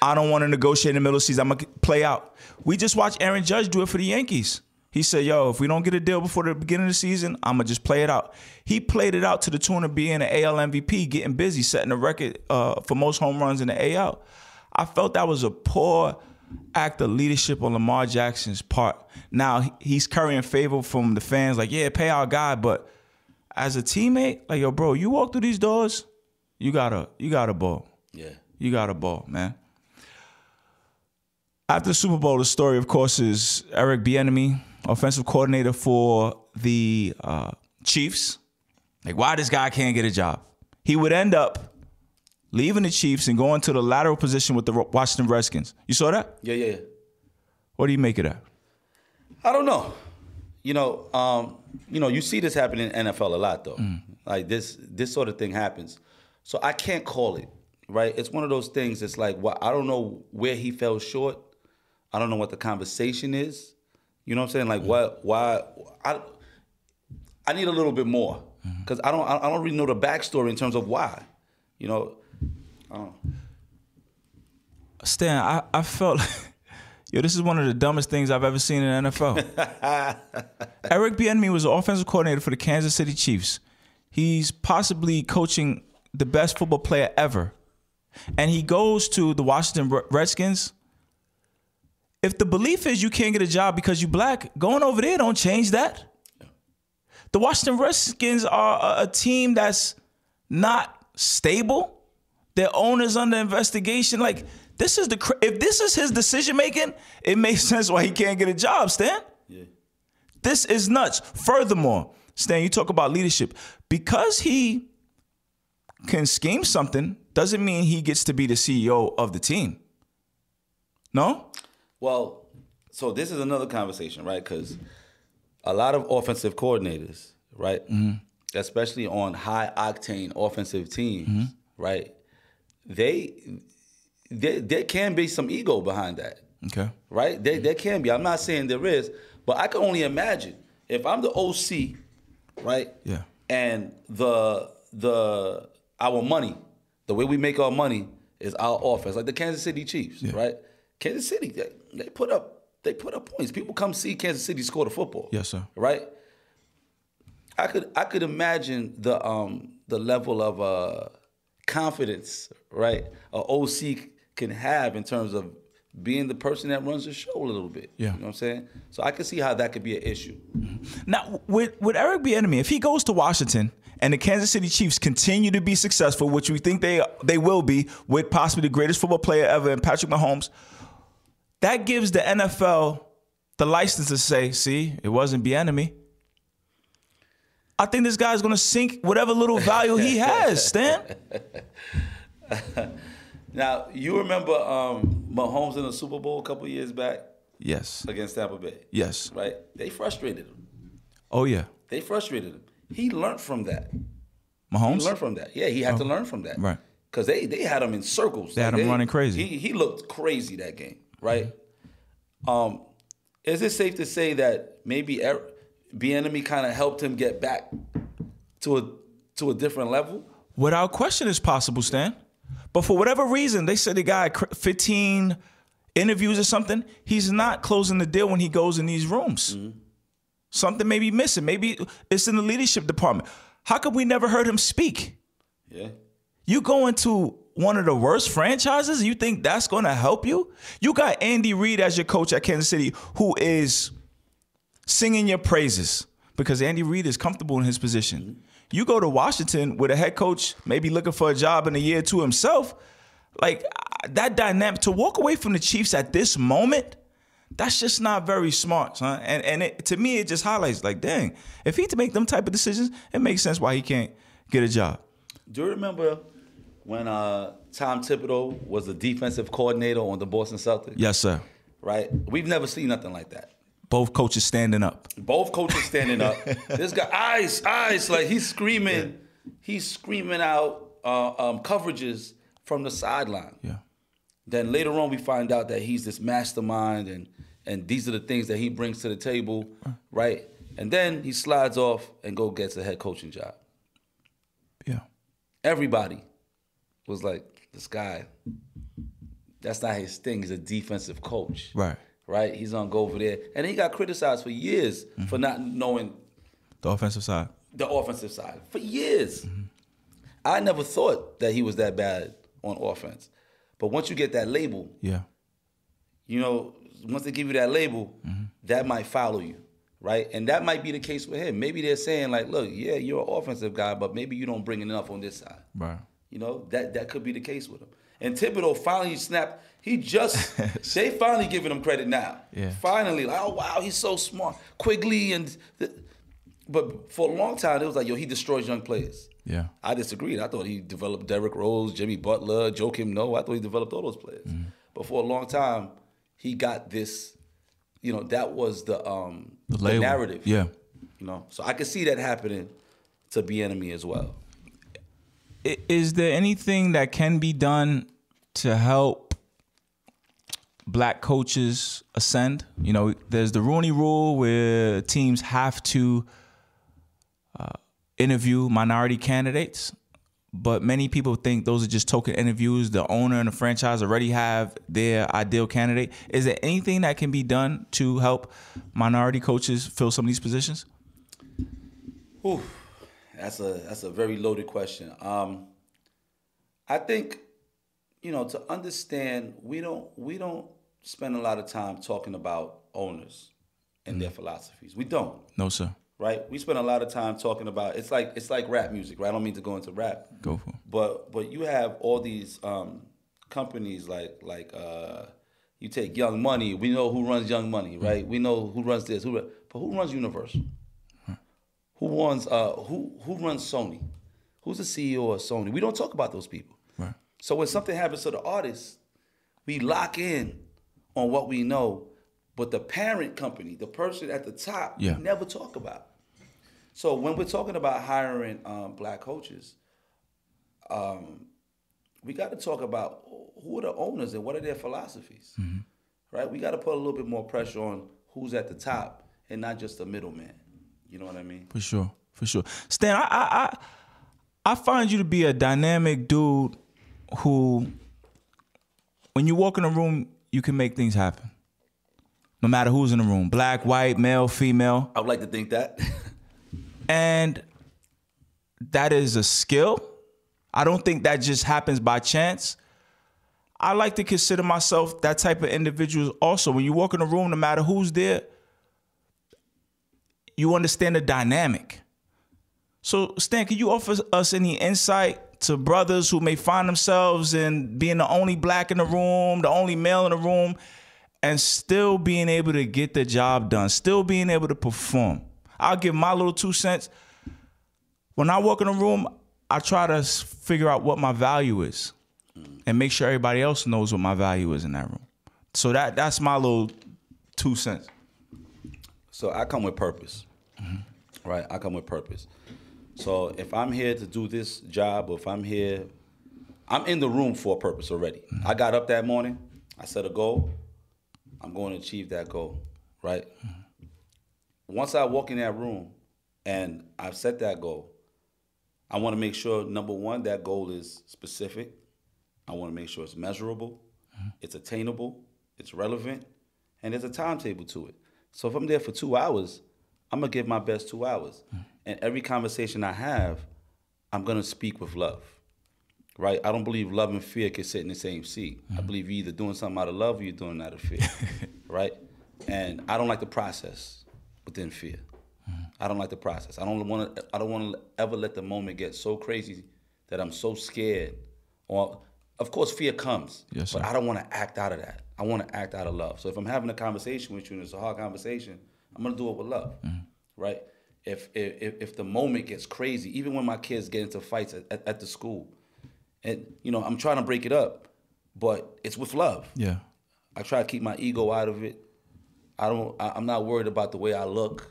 I don't want to negotiate in the middle of the season. I'm going to play out. We just watched Aaron Judge do it for the Yankees. He said, yo, if we don't get a deal before the beginning of the season, I'm going to just play it out. He played it out to the tune of being an AL MVP, getting busy, setting a record for most home runs in the AL. I felt that was a poor act of leadership on Lamar Jackson's part. Now, he's currying favor from the fans, like, yeah, pay our guy. But as a teammate, like, yo, bro, you walk through these doors, you got a ball. Yeah. You got a ball, man. After the Super Bowl, the story, of course, is Eric Bieniemy, offensive coordinator for the Chiefs. Like, why this guy can't get a job? He would end up leaving the Chiefs and going to the lateral position with the Washington Redskins. You saw that? Yeah. What do you make of that? I don't know. You see this happening in NFL a lot, though. Mm. Like, this sort of thing happens. So I can't call it, right? It's one of those things. It's like, well, I don't know where he fell short. I don't know what the conversation is. You know what I'm saying? Like, why I need a little bit more, because I don't really know the backstory in terms of why. You know, I don't know. Stan, I felt, yo, this is one of the dumbest things I've ever seen in the NFL. Eric Bieniemy was the offensive coordinator for the Kansas City Chiefs. He's possibly coaching the best football player ever. And he goes to the Washington Redskins. If the belief is you can't get a job because you black, going over there don't change that. Yeah. The Washington Redskins are a team that's not stable. Their owner's under investigation. Like, this is the if this is his decision making, it makes sense why he can't get a job, Stan. Yeah. This is nuts. Furthermore, Stan, you talk about leadership. Because he can scheme something doesn't mean he gets to be the CEO of the team. No? Well, so this is another conversation, right? Because a lot of offensive coordinators, right, especially on high-octane offensive teams, right, there can be some ego behind that. Okay. Right? There can be. I'm not saying there is, but I can only imagine if I'm the OC, right, yeah, and our money, the way we make our money is our offense, like the Kansas City Chiefs, yeah, right? Kansas City, they put up points. People come see Kansas City score the football. Yes, sir. Right? I could imagine the level of confidence, right, an OC can have in terms of being the person that runs the show a little bit. Yeah. You know what I'm saying? So I could see how that could be an issue. Now, with Eric Bieniemy, if he goes to Washington and the Kansas City Chiefs continue to be successful, which we think they will be, with possibly the greatest football player ever in Patrick Mahomes, that gives the NFL the license to say, see, it wasn't Bieniemy. I think this guy's going to sink whatever little value he has, Stan. Now, you remember Mahomes in the Super Bowl a couple years back? Yes. Against Tampa Bay? Yes. Right? They frustrated him. Oh, yeah. They frustrated him. He learned from that. Mahomes? He learned from that. Yeah, he had to learn from that. Right. Because they had him in circles. They had him running crazy. He looked crazy that game, right? Mm-hmm. Is it safe to say that maybe Bieniemy kind of helped him get back to a different level? Without question, it's possible, Stan. But for whatever reason, they said the guy had 15 interviews or something. He's not closing the deal when he goes in these rooms. Mm-hmm. Something may be missing. Maybe it's in the leadership department. How come we never heard him speak? Yeah. You go into one of the worst franchises, you think that's going to help you? You got Andy Reid as your coach at Kansas City, who is singing your praises because Andy Reid is comfortable in his position. Mm-hmm. You go to Washington with a head coach maybe looking for a job in a year or two himself. Like, that dynamic, to walk away from the Chiefs at this moment, that's just not very smart, son. And it, to me, it just highlights, like, dang, if he had to make them type of decisions, it makes sense why he can't get a job. Do you remember when Tom Thibodeau was the defensive coordinator on the Boston Celtics? Yes, sir. Right? We've never seen nothing like that. Both coaches standing up. Both coaches standing up. This guy, eyes, like he's screaming. Yeah. He's screaming out coverages from the sideline. Yeah. Then later on we find out that he's this mastermind and these are the things that he brings to the table, right? And then he slides off and gets a head coaching job. Yeah. Everybody was like, this guy, that's not his thing. He's a defensive coach. Right. right? He's gonna go over there. And he got criticized for years for not knowing the offensive side. The offensive side. For years. I never thought that he was that bad on offense. But once you get that label, you know, once they give you that label, that might follow you, right? And that might be the case with him. Maybe they're saying like, look, yeah, you're an offensive guy, but maybe you don't bring enough on this side. Right. You know, that could be the case with him. And Thibodeau finally snapped. He just, they finally giving him credit now. Yeah. Finally, like, oh, wow, he's so smart. Quigley and, but for a long time, it was like, yo, he destroys young players. Yeah, I disagreed. I thought he developed Derrick Rose, Jimmy Butler, Joakim Noah. I thought he developed all those players. But for a long time, he got this, you know, that was the narrative. Yeah. You know, so I could see that happening to Bieniemy as well. Is there anything that can be done to help black coaches ascend? You know, there's the Rooney Rule where teams have to interview minority candidates, but many people think those are just token interviews. The owner and the franchise already have their ideal candidate. Is there anything that can be done to help minority coaches fill some of these positions? Ooh, that's a very loaded question. I think, you know, to understand, we don't spend a lot of time talking about owners and their philosophies. We don't. No, sir. Right, we spend a lot of time talking about it's like rap music, right? I don't mean to go into rap. Go for it. But you have all these companies like you take Young Money. We know who runs Young Money, right? We know who runs this. But who runs Universal? Who runs who runs Sony? Who's the CEO of Sony? We don't talk about those people. Right. So when something happens to the artist, we lock in on what we know. But the parent company, the person at the top, we never talk about. So when we're talking about hiring black coaches, we got to talk about who are the owners and what are their philosophies, right? We got to put a little bit more pressure on who's at the top and not just the middleman. You know what I mean? For sure, for sure. Stan, I find you to be a dynamic dude who, when you walk in a room, you can make things happen. No matter who's in the room, black, white, male, female. I would like to think that. And that is a skill. I don't think that just happens by chance. I like to consider myself that type of individual also. When you walk in a room, no matter who's there, you understand the dynamic. So, Stan, can you offer us any insight to brothers who may find themselves in being the only black in the room, the only male in the room, and still being able to get the job done, still being able to perform? I'll give my little 2 cents. When I walk in a room, I try to figure out what my value is and make sure everybody else knows what my value is in that room. So that's my little 2 cents. So I come with purpose, right? I come with purpose. So if I'm here to do this job, or if I'm here, I'm in the room for a purpose already. I got up that morning, I set a goal, I'm going to achieve that goal, right? Once I walk in that room and I've set that goal, I want to make sure, number one, that goal is specific. I want to make sure it's measurable, it's attainable, it's relevant, and there's a timetable to it. So if I'm there for 2 hours, I'm going to give my best 2 hours. And every conversation I have, I'm going to speak with love, right? I don't believe love and fear can sit in the same seat. I believe you're either doing something out of love or you're doing it out of fear, right? And I don't like the process within fear. I don't like the process. I don't want to ever let the moment get so crazy that I'm so scared. Or, of course, fear comes, but I don't want to act out of that. I want to act out of love. So if I'm having a conversation with you and it's a hard conversation, I'm going to do it with love, right? If the moment gets crazy, even when my kids get into fights at the school, and, you know, I'm trying to break it up, but it's with love. Yeah. I try to keep my ego out of it. I'm not worried about the way I look,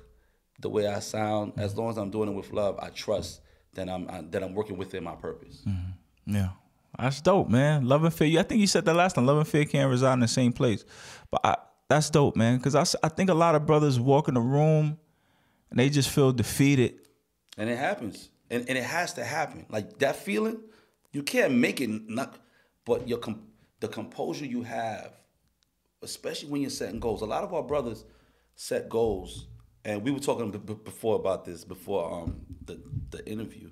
the way I sound. As long as I'm doing it with love, I trust that I'm working within my purpose. Yeah. That's dope, man. Love and fear. I think you said that last time. Love and fear can't reside in the same place. But that's dope, man, because I think a lot of brothers walk in the room and they just feel defeated. And it happens. And it has to happen. Like, that feeling, you can't make it, but the composure you have especially when you're setting goals. A lot of our brothers set goals, and we were talking before about this, before the interview.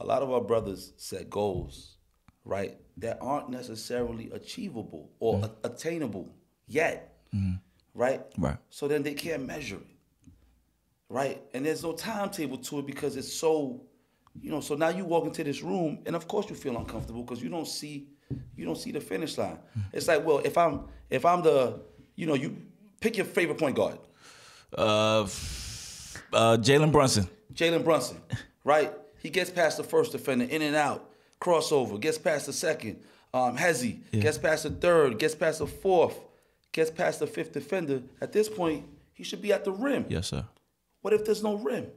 A lot of our brothers set goals, right, that aren't necessarily achievable or attainable yet, right? Right. So then they can't measure it, right? And there's no timetable to it because it's so, you know, so now you walk into this room, and of course you feel uncomfortable because you don't see the finish line. It's like, well, if I'm the, you know, you pick your favorite point guard. Jalen Brunson, right? He gets past the first defender, in and out, crossover, gets past the second, Hezzy, gets past the third, gets past the fourth, gets past the fifth defender. At this point, he should be at the rim. Yes, sir. What if there's no rim?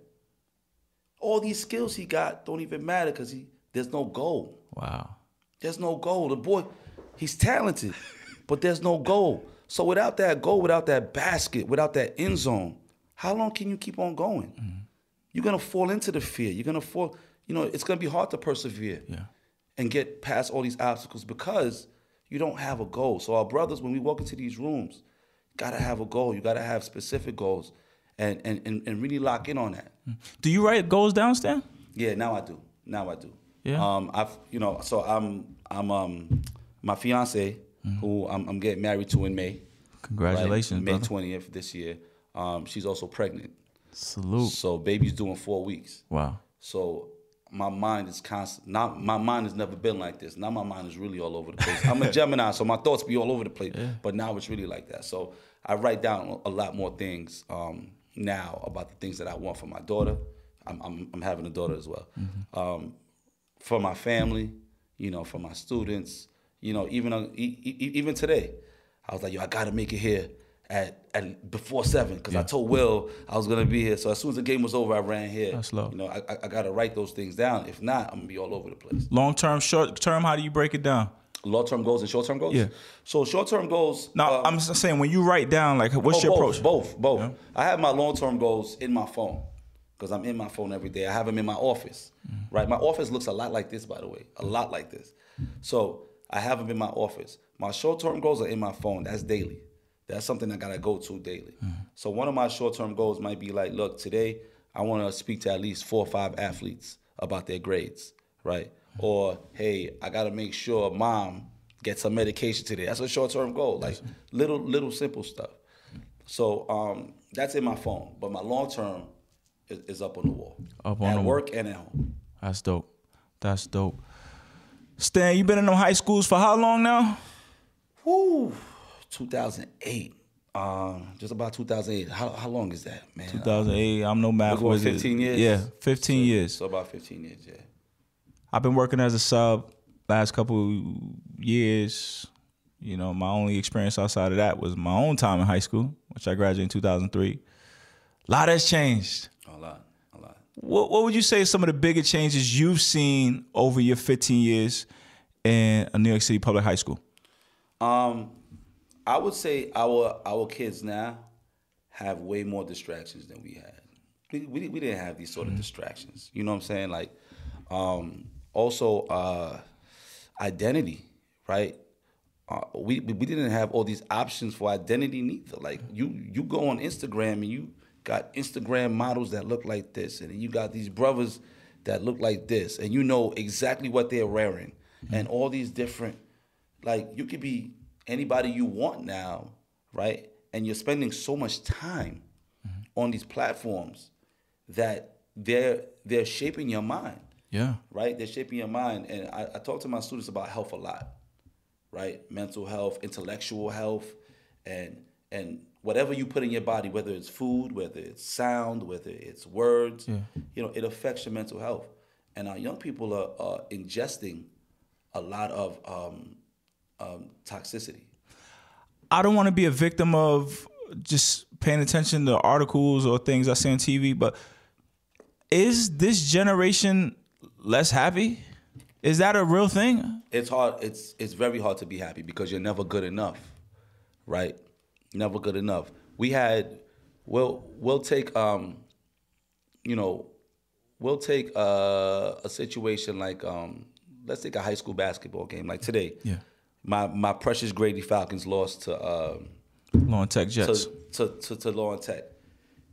All these skills he got don't even matter because there's no goal. Wow. There's no goal. The boy, he's talented, but there's no goal. So without that goal, without that basket, without that end zone, how long can you keep on going? Mm-hmm. You're going to fall into the fear. You're going to fall, you know, it's going to be hard to persevere and get past all these obstacles because you don't have a goal. So our brothers, when we walk into these rooms, got to have a goal. You got to have specific goals and really lock in on that. Do you write goals down, Stan? Yeah, now I do. Now I do. Yeah. I've, you know, so I'm my fiance, who I'm getting married to in May. Congratulations, right? May 20th this year. She's also pregnant. Salute. So baby's doing 4 weeks. Wow. So my mind is constant. Not my mind has never been like this. Now my mind is really all over the place. I'm a Gemini, so my thoughts be all over the place. Yeah. But now it's really like that. So I write down a lot more things now about the things that I want for my daughter. I'm having a daughter as well. Mm-hmm. For my family, you know, for my students, you know, even today, I was like, yo, I gotta make it here at before 7, because I told Will I was gonna be here. So as soon as the game was over, I ran here. That's low. You know, I gotta write those things down. If not, I'm gonna be all over the place. Long term, short term, how do you break it down? Long term goals and short term goals? Yeah. So short term goals. Now, I'm just saying, when you write down, like, what's your approach? Both. Yeah. I have my long term goals in my phone, because I'm in my phone every day. I have them in my office, right? My office looks a lot like this, by the way, a lot like this. So I have them in my office. My short term goals are in my phone. That's daily. That's something I gotta go to daily. Mm-hmm. So one of my short-term goals might be like, look, today I wanna speak to at least 4 or 5 athletes about their grades, right? Mm-hmm. Or, hey, I gotta make sure mom gets some medication today. That's a short-term goal, like little simple stuff. So that's in my phone, but my long-term is up on the wall. Up on the wall. At work and at home. That's dope. That's dope. Stan, you been in them high schools for how long now? Woo. 2008, just about 2008. How long is that, man? 2008, I'm no math. 15 years? Yeah, 15 years. So about 15 years, yeah. I've been working as a sub last couple years. You know, my only experience outside of that was my own time in high school, which I graduated in 2003. A lot has changed. A lot. What would you say are some of the bigger changes you've seen over your 15 years in a New York City public high school? I would say our kids now have way more distractions than we had. We didn't have these sort of distractions. You know what I'm saying? Like, also identity, right? We didn't have all these options for identity neither. Like, you go on Instagram and you got Instagram models that look like this, and you got these brothers that look like this, and you know exactly what they're wearing, and all these different, like, you could be anybody you want now, right? And you're spending so much time on these platforms that they're shaping your mind. Yeah. Right? They're shaping your mind. And I talk to my students about health a lot, right? Mental health, intellectual health, and whatever you put in your body, whether it's food, whether it's sound, whether it's words, you know, it affects your mental health. And our young people are ingesting a lot of toxicity. I don't want to be a victim of just paying attention to articles or things I see on TV, but is this generation less happy? Is that a real thing? It's hard. It's very hard to be happy because you're never good enough, right? Never good enough. We'll take a situation like, let's take a high school basketball game like today. Yeah. My precious Grady Falcons lost to Law and Tech Jets. To Law and Tech.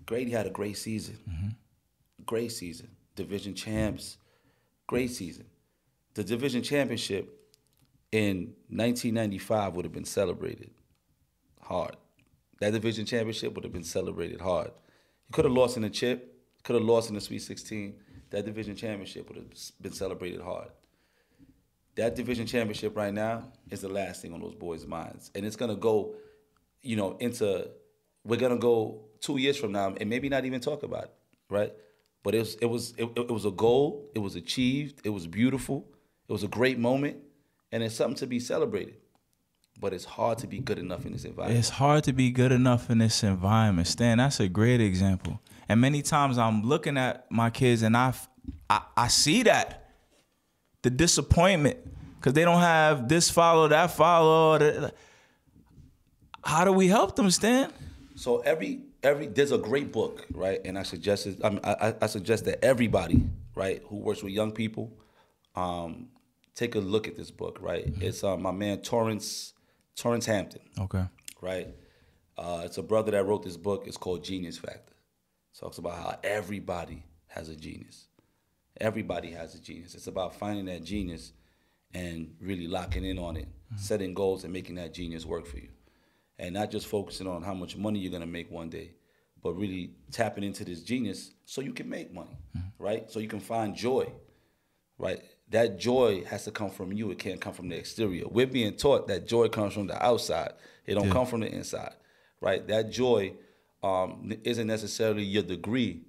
Grady had a great season. Mm-hmm. Great season. Division champs. Great season. The division championship in 1995 would have been celebrated hard. That division championship would have been celebrated hard. You could have lost in the chip, could have lost in the Sweet 16. That division championship would have been celebrated hard. That division championship right now is the last thing on those boys' minds. And it's going to go, you know, into, we're going to go 2 years from now and maybe not even talk about it, right? But it was a goal, it was achieved, it was beautiful, it was a great moment, and it's something to be celebrated. But it's hard to be good enough in this environment. It's hard to be good enough in this environment. Stan, that's a great example. And many times I'm looking at my kids and I see that. The disappointment, because they don't have this follow, that follow. How do we help them, Stan? So there's a great book, right? And I suggest that everybody, right, who works with young people, take a look at this book, right? Mm-hmm. It's my man Torrance Hampton. Okay. Right? It's a brother that wrote this book. It's called Genius Factor. It talks about how everybody has a genius. Everybody has a genius. It's about finding that genius and really locking in on it, mm-hmm. setting goals and making that genius work for you. And not just focusing on how much money you're going to make one day, but really tapping into this genius so you can make money, mm-hmm. right? So you can find joy, right? That joy has to come from you. It can't come from the exterior. We're being taught that joy comes from the outside. It don't come from the inside, right? That joy isn't necessarily your degree.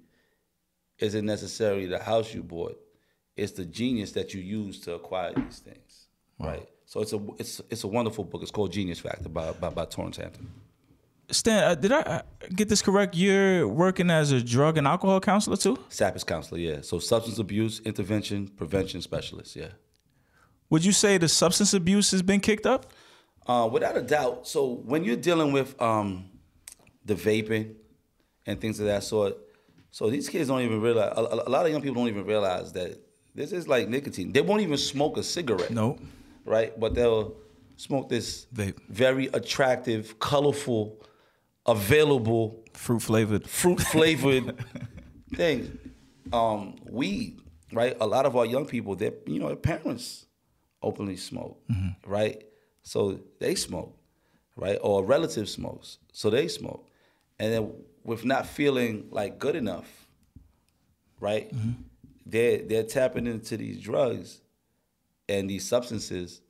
Isn't necessarily the house you bought. It's the genius that you use to acquire these things, right? So it's a wonderful book. It's called Genius Factor by Torrance Hampton. Stan, did I get this correct? You're working as a drug and alcohol counselor too? SAPS counselor, yeah. So substance abuse intervention prevention specialist, yeah. Would you say the substance abuse has been kicked up? Without a doubt. So when you're dealing with the vaping and things of that sort. So these kids don't even realize, a lot of young people don't even realize that this is like nicotine. They won't even smoke a cigarette. No. Right? But they'll smoke this vape. Very attractive, colorful, available. Fruit flavored thing. Weed, right? A lot of our young people, their parents openly smoke, mm-hmm. right? So they smoke, right? Or a relative smokes, so they smoke. And then with not feeling like good enough, right? Mm-hmm. They're tapping into these drugs and these substances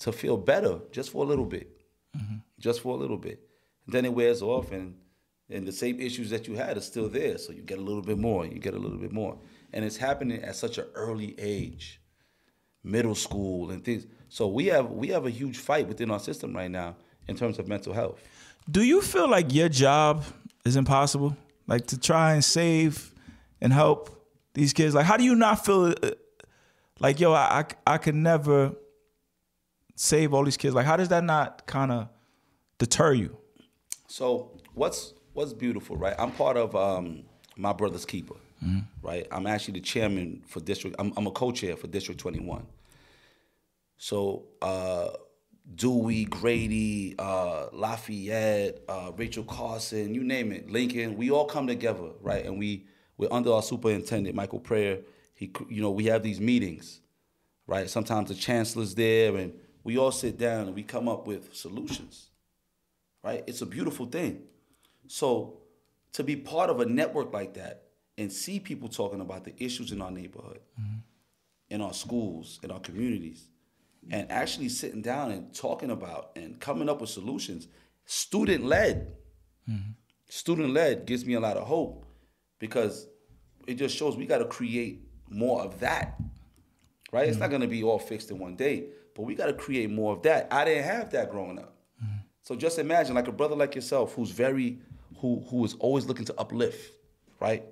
to feel better just for a little bit, mm-hmm. just for a little bit. And then it wears off and the same issues that you had are still there. So you get a little bit more, you get a little bit more. And it's happening at such an early age, middle school and things. So we have a huge fight within our system right now in terms of mental health. Do you feel like your job is impossible? Like to try and save and help these kids? Like how do you not feel like, yo, I could never save all these kids? Like how does that not kind of deter you? So what's beautiful, right? I'm part of My Brother's Keeper, mm-hmm. right? I'm actually the chairman for district, I'm a co-chair for District 21. So Dewey, Grady, Lafayette, Rachel Carson, you name it, Lincoln, we all come together, right? And we're under our superintendent, Michael Prayer. We have these meetings, right? Sometimes the chancellor's there and we all sit down and we come up with solutions, right? It's a beautiful thing. So to be part of a network like that and see people talking about the issues in our neighborhood, mm-hmm. in our schools, in our communities, and actually sitting down and talking about and coming up with solutions, student-led. Mm-hmm. Student-led gives me a lot of hope because it just shows we got to create more of that, right? Mm-hmm. It's not going to be all fixed in one day, but we got to create more of that. I didn't have that growing up. Mm-hmm. So just imagine like a brother like yourself who is always looking to uplift, right?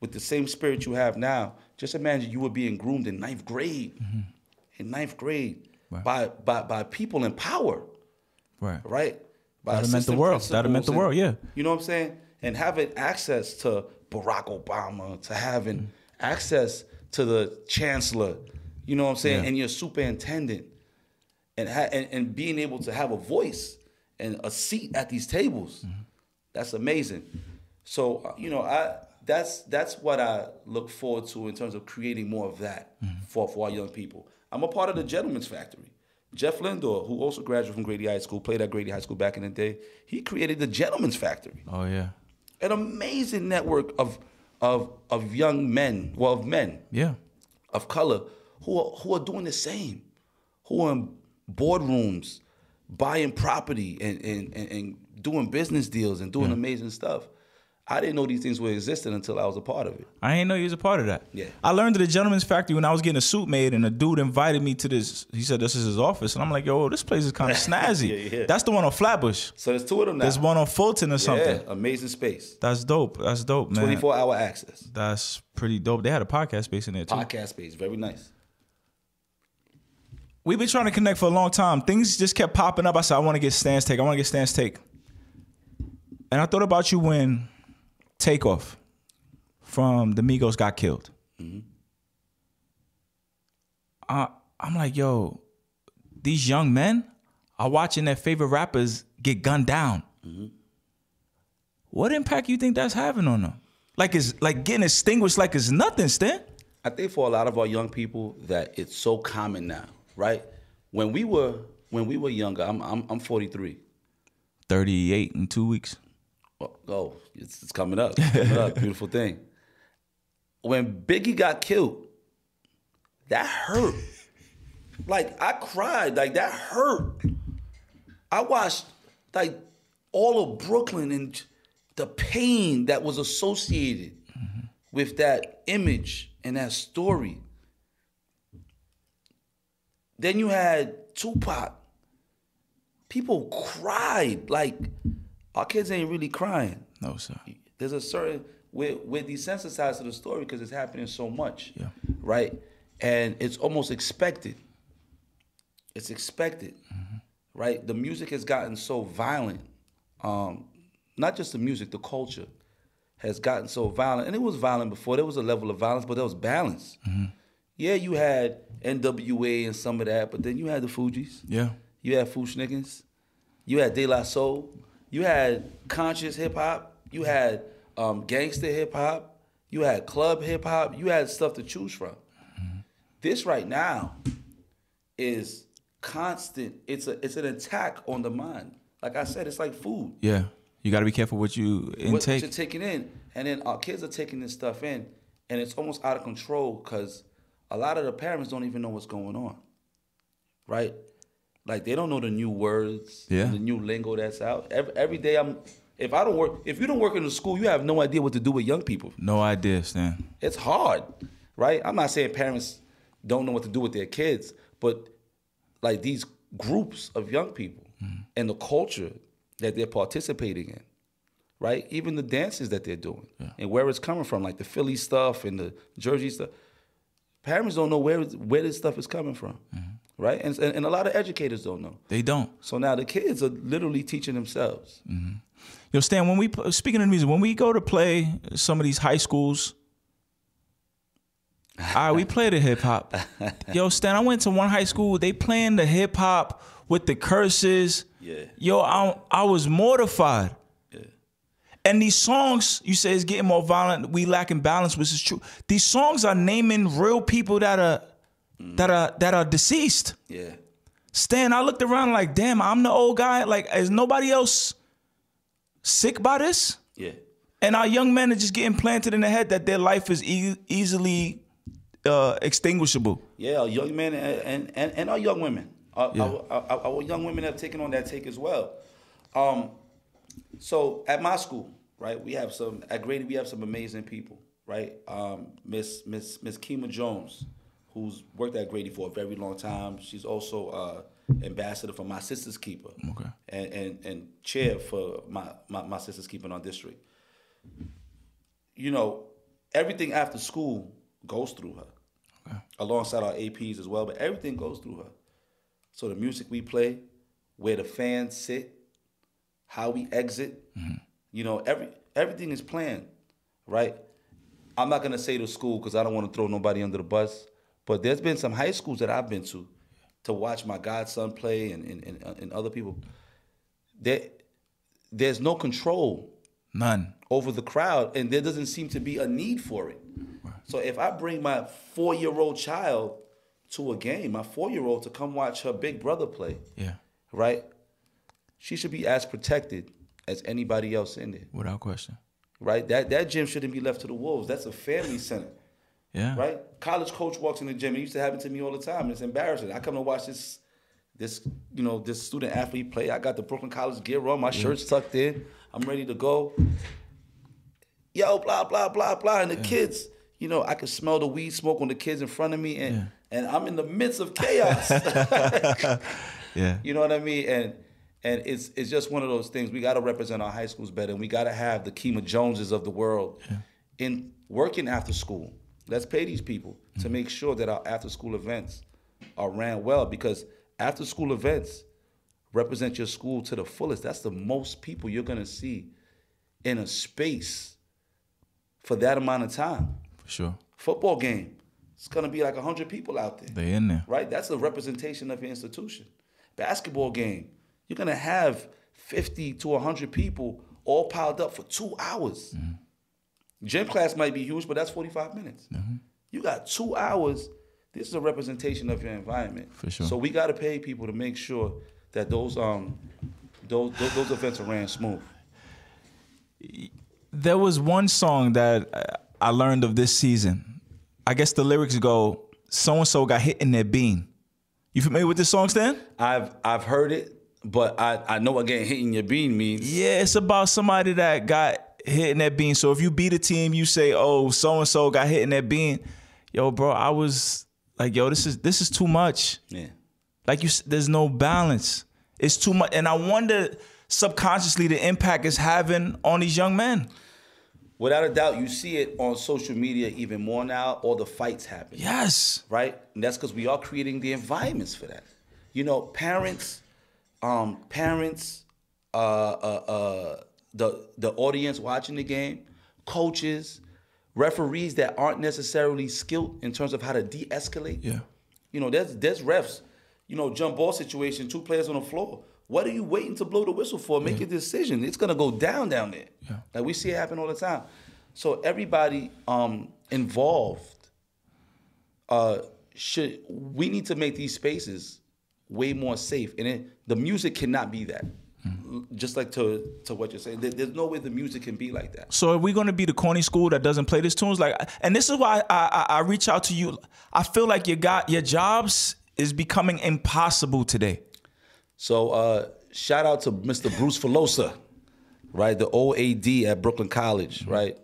With the same spirit you have now, just imagine you were being groomed in ninth grade. Mm-hmm. In ninth grade. Right. By people in power, right? That meant the world. That meant the world, yeah. You know what I'm saying? And having access to Barack Obama, to having mm-hmm. access to the chancellor, you know what I'm saying, yeah. and your superintendent, and being able to have a voice and a seat at these tables, mm-hmm. that's amazing. So, you know, that's what I look forward to in terms of creating more of that mm-hmm. for our young people. I'm a part of the Gentleman's Factory. Jeff Lindor, who also graduated from Grady High School, played at Grady High School back in the day, he created the Gentleman's Factory. Oh, yeah. An amazing network of young men, well, of men yeah. of color who are doing the same, who are in boardrooms, buying property and doing business deals and doing yeah. amazing stuff. I didn't know these things were existing until I was a part of it. I didn't know you was a part of that. Yeah. I learned at the Gentleman's Factory when I was getting a suit made, and a dude invited me to this. He said, this is his office. And I'm like, yo, this place is kind of snazzy. Yeah, yeah. That's the one on Flatbush. So there's two of them now. There's one on Fulton or something. Yeah, amazing space. That's dope. That's dope, man. 24-hour access. That's pretty dope. They had a podcast space in there, too. Podcast space. Very nice. We've been trying to connect for a long time. Things just kept popping up. I said, I want to get Stan's take. I want to get Stan's take. And I thought about you when... Takeoff from the Migos got killed. Mm-hmm. I'm like, yo, these young men are watching their favorite rappers get gunned down. Mm-hmm. What impact you think that's having on them? Like it's like getting extinguished like it's nothing, Stan. I think for a lot of our young people that it's so common now, right? When we were younger, I'm 43. 38 in 2 weeks. Oh, it's coming up. It's coming up. Beautiful thing. When Biggie got killed, that hurt. Like, I cried. Like, that hurt. I watched, like, all of Brooklyn and the pain that was associated mm-hmm. with that image and that story. Then you had Tupac. People cried, like... Our kids ain't really crying. No, sir. There's a certain... We're desensitized to the story because it's happening so much, yeah. right? And it's almost expected. It's expected, mm-hmm. right? The music has gotten so violent. Not just the music, the culture has gotten so violent. And it was violent before. There was a level of violence, but there was balance. Mm-hmm. Yeah, you had NWA and some of that, but then you had the Fugees. Yeah. You had Fushnikins. You had De La Soul. You had conscious hip-hop, you had gangster hip-hop, you had club hip-hop, you had stuff to choose from. Mm-hmm. This right now is constant. It's an attack on the mind. Like I said, it's like food. Yeah, you got to be careful what you intake. What you're taking in. And then our kids are taking this stuff in, and it's almost out of control because a lot of the parents don't even know what's going on, right? Like, they don't know the new words, yeah. the new lingo that's out. Every day, if you don't work in the school, you have no idea what to do with young people. No idea, Stan. It's hard, right? I'm not saying parents don't know what to do with their kids, but, like, these groups of young people mm-hmm. and the culture that they're participating in, right? Even the dances that they're doing yeah. and where it's coming from, like the Philly stuff and the Jersey stuff. Parents don't know where this stuff is coming from. Mm-hmm. Right? And a lot of educators don't know. They don't. So now the kids are literally teaching themselves. Mm-hmm. Yo, Stan, speaking of music, when we go to play some of these high schools, all right, we play the hip-hop. Yo, Stan, I went to one high school. They playing the hip-hop with the curses. Yeah. Yo, I was mortified. Yeah. And these songs, you say, it's getting more violent. We lacking balance, which is true. These songs are naming real people that are deceased. Yeah. Stan, I looked around like, damn, I'm the old guy. Like, is nobody else sick by this? Yeah. And our young men are just getting planted in the head that their life is easily extinguishable. Yeah, our young men and our young women. Our young women have taken on that take as well. So at my school, right, at Grady we have some amazing people, right? Miss Kima Jones, who's worked at Grady for a very long time. She's also ambassador for My Sister's Keeper, okay. and chair for my Sister's Keeper in our district. You know, everything after school goes through her, okay. alongside our APs as well, but everything goes through her. So the music we play, where the fans sit, how we exit, mm-hmm. you know, everything is planned, right? I'm not going to say the school because I don't want to throw nobody under the bus, but there's been some high schools that I've been to to watch my godson play and other people, there's no control. None. Over the crowd, and there doesn't seem to be a need for it. Right. So if I bring my 4-year-old child to a game, my 4-year-old to come watch her big brother play, yeah, right? She should be as protected as anybody else in there. Without question. Right? That gym shouldn't be left to the wolves. That's a family center. Yeah. Right? College coach walks in the gym. It used to happen to me all the time. And it's embarrassing. I come to watch this student athlete play. I got the Brooklyn College gear on. My shirt's tucked in. I'm ready to go. Yo, blah, blah, blah, blah. And the kids, you know, I could smell the weed smoke on the kids in front of me. And I'm in the midst of chaos. Yeah. You know what I mean? And it's just one of those things. We got to represent our high schools better. And we got to have the Kima Joneses of the world in working after school. Let's pay these people to make sure that our after school events are ran well, because after school events represent your school to the fullest. That's the most people you're going to see in a space for that amount of time. For sure. Football game, it's going to be like 100 people out there. They're in there. Right? That's a representation of your institution. Basketball game, you're going to have 50 to 100 people all piled up for 2 hours. Mm-hmm. Gym class might be huge, but that's 45 minutes. Mm-hmm. You got 2 hours. This is a representation of your environment. For sure. So we got to pay people to make sure that those events are ran smooth. There was one song that I learned of this season. I guess the lyrics go, so-and-so got hit in their bean. You familiar with this song, Stan? I've heard it, but I know what getting hit in your bean means. Yeah, it's about somebody that got hit in that bean. So if you beat a team, you say, oh, so-and-so got hit in that bean. Yo, bro, I was like, yo, this is too much. Yeah. Like, there's no balance. It's too much. And I wonder subconsciously the impact it's having on these young men. Without a doubt, you see it on social media even more now. All the fights happen. Yes. Right? And that's because we are creating the environments for that. You know, parents, the audience watching the game, coaches, referees that aren't necessarily skilled in terms of how to de-escalate. Yeah. You know, there's refs, you know, jump ball situation, 2 players on the floor. What are you waiting to blow the whistle for? Make a decision. It's going to go down there. Yeah. Like we see it happen all the time. So everybody involved, we need to make these spaces way more safe. And the music cannot be that. Just like to what you're saying, there's no way the music can be like that. So are we going to be the corny school that doesn't play these tunes? Like, and this is why I reach out to you. I feel like your jobs is becoming impossible today. So shout out to Mr. Bruce Filosa, right? The OAD at Brooklyn College, right?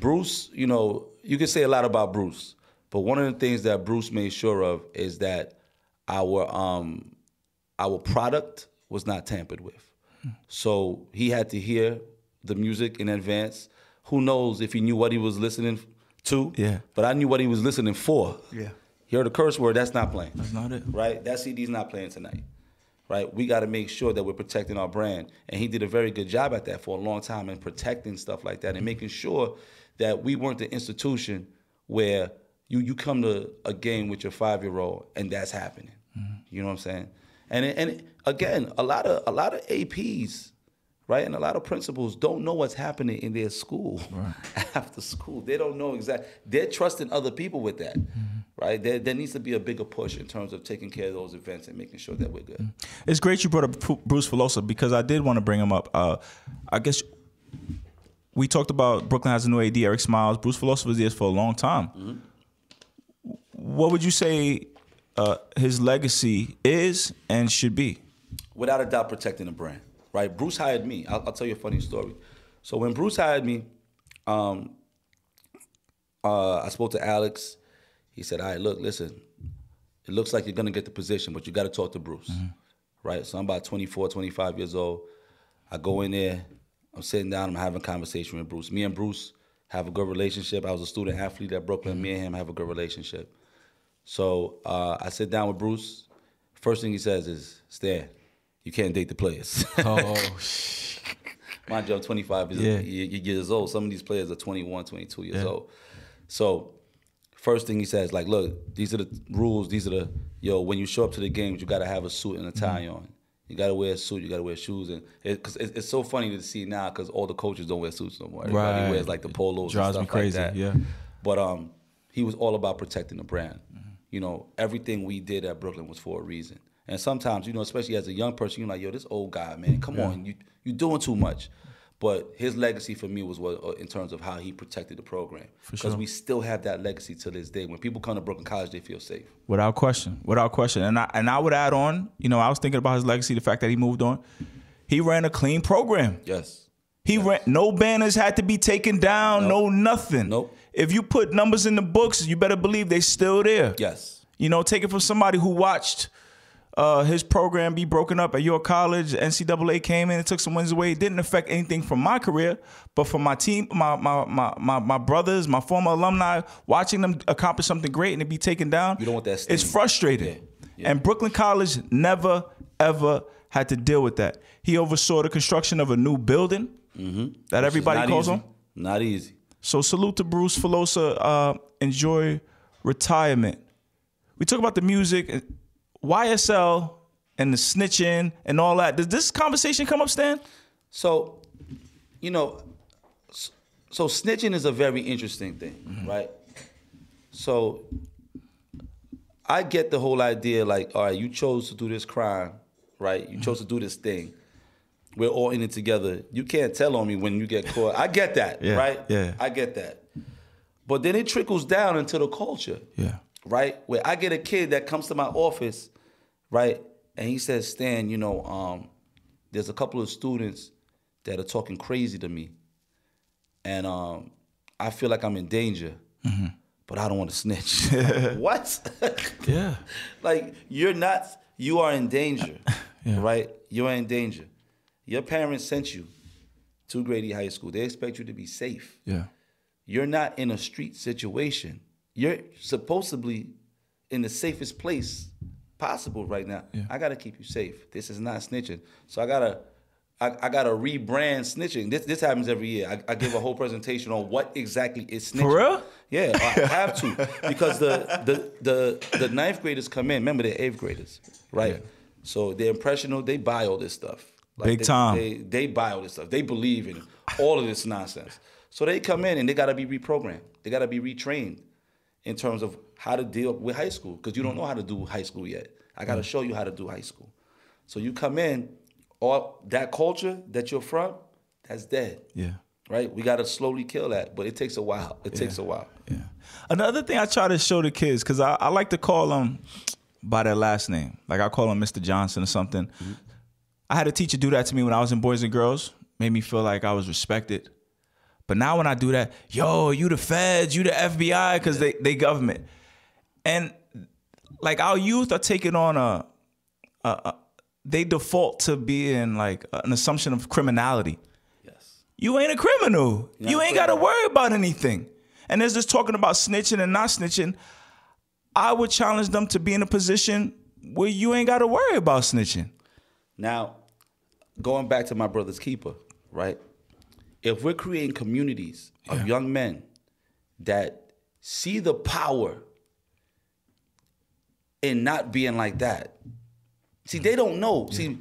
Bruce, you know, you can say a lot about Bruce, but one of the things that Bruce made sure of is that our product was not tampered with. So he had to hear the music in advance. Who knows if he knew what he was listening to? Yeah. But I knew what he was listening for. Yeah. He heard a curse word, that's not playing. That's not it. Right? That CD's not playing tonight. Right? We got to make sure that we're protecting our brand. And he did a very good job at that for a long time, and protecting stuff like that and making sure that we weren't the institution where you come to a game with your 5-year-old and that's happening. Mm-hmm. You know what I'm saying? And again, a lot of APs, right, and a lot of principals don't know what's happening in their school after school. They don't know exactly. They're trusting other people with that, right? There needs to be a bigger push in terms of taking care of those events and making sure that we're good. It's great you brought up Bruce Filosa, because I did want to bring him up. I guess we talked about Brooklyn has a new AD, Eric Smiles. Bruce Filosa was there for a long time. Mm-hmm. What would you say his legacy is and should be? Without a doubt, protecting the brand, right? Bruce hired me. I'll tell you a funny story. So when Bruce hired me, I spoke to Alex. He said, all right, look, listen, it looks like you're going to get the position, but you got to talk to Bruce, right? So I'm about 24, 25 years old. I go in there. I'm sitting down. I'm having a conversation with Bruce. Me and Bruce have a good relationship. I was a student athlete at Brooklyn. Me and him have a good relationship. So I sit down with Bruce. First thing he says is, Stan, you can't date the players. Oh, shit. Mind you, I'm 25 years old. Some of these players are 21, 22 years old. So first thing he says, like, look, these are the rules. These are the, yo, when you show up to the games, you got to have a suit and a tie on. You got to wear a suit. You got to wear shoes. And it's so funny to see now because all the coaches don't wear suits no more. Everybody wears, like, the polos and stuff like that. Drives me crazy, yeah. But he was all about protecting the brand. You know, everything we did at Brooklyn was for a reason. And sometimes, you know, especially as a young person, you're like, yo, this old guy, man, come on, you're doing too much. But his legacy for me was what, in terms of how he protected the program. Because we still have that legacy to this day. When people come to Brooklyn College, they feel safe. Without question, without question. And I would add on, you know, I was thinking about his legacy, the fact that he moved on. He ran a clean program. Yes. He ran, no banners had to be taken down, no nothing. Nope. If you put numbers in the books, you better believe they still there. Yes. You know, take it from somebody who watched his program be broken up at your college. NCAA came in and took some wins away. It didn't affect anything from my career, but for my team, my brothers, my former alumni, watching them accomplish something great and it be taken down, you don't want that sting. It's frustrating. Yeah. Yeah. And Brooklyn College never, ever had to deal with that. He oversaw the construction of a new building that everybody calls on. Not easy. So salute to Bruce Filosa. Enjoy retirement. We talk about the music, YSL, and the snitching and all that. Does this conversation come up, Stan? So, you know, so snitching is a very interesting thing, right? So I get the whole idea, like, all right, you chose to do this crime, right? You chose to do this thing. We're all in it together. You can't tell on me when you get caught. I get that, right? Yeah. I get that. But then it trickles down into the culture, right? Where I get a kid that comes to my office, right? And he says, Stan, you know, there's a couple of students that are talking crazy to me. And I feel like I'm in danger, but I don't want to snitch. Like, what? Like, you're not, you are in danger, right? You are in danger. Your parents sent you to Grady High School. They expect you to be safe. Yeah. You're not in a street situation. You're supposedly in the safest place possible right now. Yeah. I gotta keep you safe. This is not snitching. So I gotta rebrand snitching. This happens every year. I give a whole presentation on what exactly is snitching. For real? Yeah, I have to. Because the ninth graders come in, remember they're eighth graders, right? Yeah. So they're impressionable, they buy all this stuff. Like big time. They buy all this stuff. They believe in all of this nonsense. So they come in and they got to be reprogrammed. They got to be retrained in terms of how to deal with high school because you don't know how to do high school yet. I got to show you how to do high school. So you come in, all that culture that you're from, that's dead. Yeah. Right? We got to slowly kill that, but it takes a while. It takes a while. Yeah. Another thing I try to show the kids because I like to call them by their last name. Like I call them Mr. Johnson or something. I had a teacher do that to me when I was in Boys and Girls. Made me feel like I was respected. But now when I do that, yo, you the feds, you the FBI, because they government. And like our youth are taking on they default to being like an assumption of criminality. Yes. You ain't a criminal. You ain't got to worry about anything. And there's this talking about snitching and not snitching. I would challenge them to be in a position where you ain't got to worry about snitching. Now, going back to My Brother's Keeper, right? If we're creating communities of young men that see the power in not being like that. See, they don't know. Yeah. See,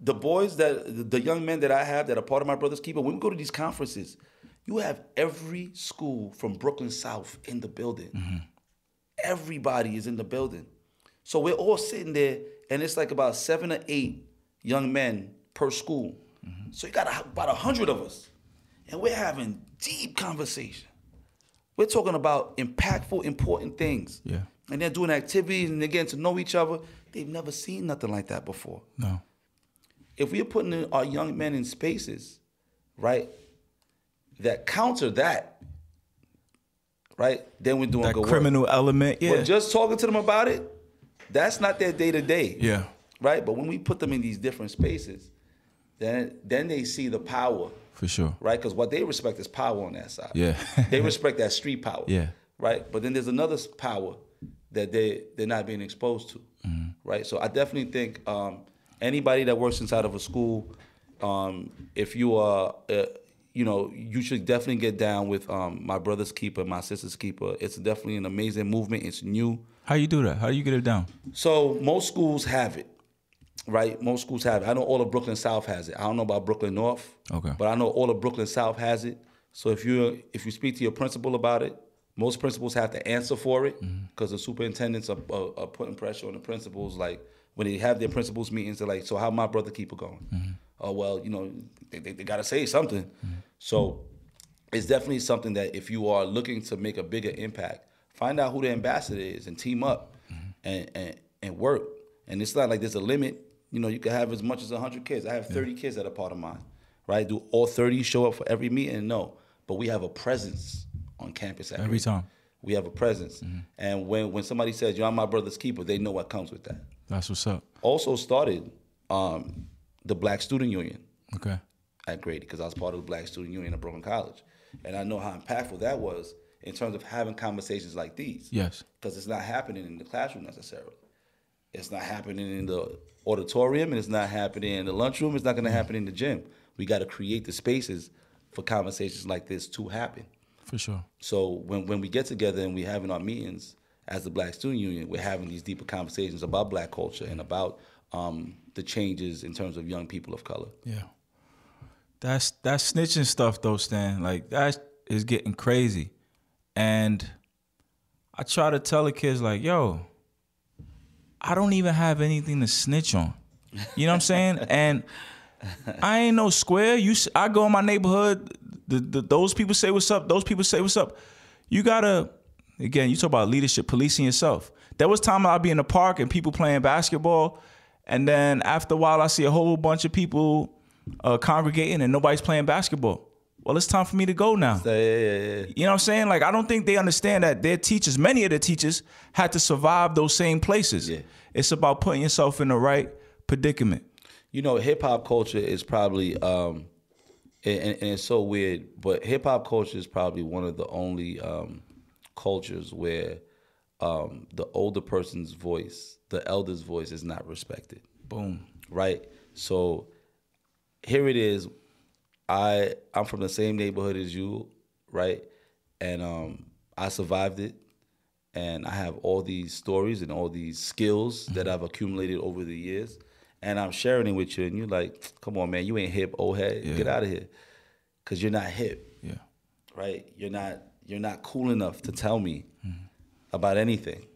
the young men that I have that are part of My Brother's Keeper, when we go to these conferences, you have every school from Brooklyn South in the building. Everybody is in the building. So we're all sitting there, and it's like about 7 or 8 young men per school. So you got about 100 of us. And we're having deep conversation. We're talking about impactful, important things. Yeah. And they're doing activities and they're getting to know each other. They've never seen nothing like that before. No. If we're putting our young men in spaces, right, that counter that, right, then we're doing that good criminal work. Element, yeah. But just talking to them about it, that's not their day-to-day. Yeah. Right? But when we put them in these different spaces, then they see the power. For sure. Right? Because what they respect is power on that side. Yeah. They respect that street power. Yeah. Right? But then there's another power that they're not being exposed to. Right? So I definitely think anybody that works inside of a school, if you are, you know, you should definitely get down with My Brother's Keeper, My Sister's Keeper. It's definitely an amazing movement. It's new. How you do that? How do you get it down? So most schools have it, right? Most schools have it. I know all of Brooklyn South has it. I don't know about Brooklyn North, okay, but I know all of Brooklyn South has it. So if you speak to your principal about it, most principals have to answer for it because the superintendents are putting pressure on the principals. Like when they have their principals meetings, they're like, so how My Brother Keeper going? Oh, well, you know, they got to say something. So it's definitely something that if you are looking to make a bigger impact, find out who the ambassador is and team up and work. And it's not like there's a limit. You know, you can have as much as 100 kids. I have 30 kids that are part of mine, right? Do all 30 show up for every meeting? No. But we have a presence on campus every time. We have a presence. And when somebody says, "Yo, I'm My Brother's Keeper," they know what comes with that. That's what's up. Also started the Black Student Union at Grady because I was part of the Black Student Union at Brooklyn College. And I know how impactful that was in terms of having conversations like these. Yes. Because it's not happening in the classroom necessarily. It's not happening in the auditorium, and it's not happening in the lunchroom. It's not going to happen in the gym. We got to create the spaces for conversations like this to happen. For sure. So when we get together and we're having our meetings as the Black Student Union, we're having these deeper conversations about Black culture and about the changes in terms of young people of color. Yeah. That snitching stuff though, Stan, like that is getting crazy. And I try to tell the kids like, yo, I don't even have anything to snitch on. You know what I'm saying? And I ain't no square. I go in my neighborhood, those people say what's up, those people say what's up. You gotta, again, you talk about leadership, policing yourself. There was time I'd be in the park and people playing basketball, and then after a while I see a whole bunch of people congregating and nobody's playing basketball. Well, it's time for me to go now. So, yeah. You know what I'm saying? Like, I don't think they understand that their teachers, many of their teachers, had to survive those same places. Yeah. It's about putting yourself in the right predicament. You know, hip-hop culture is probably, and it's so weird, but hip-hop culture is probably one of the only cultures where the older person's voice, the elder's voice, is not respected. Boom. Right? So here it is. I'm from the same neighborhood as you, right? And I survived it, and I have all these stories and all these skills that I've accumulated over the years, and I'm sharing it with you, and you're like, come on, man, you ain't hip, old head. Yeah. Get out of here, because you're not hip, yeah, right? You're not cool enough to tell me about anything,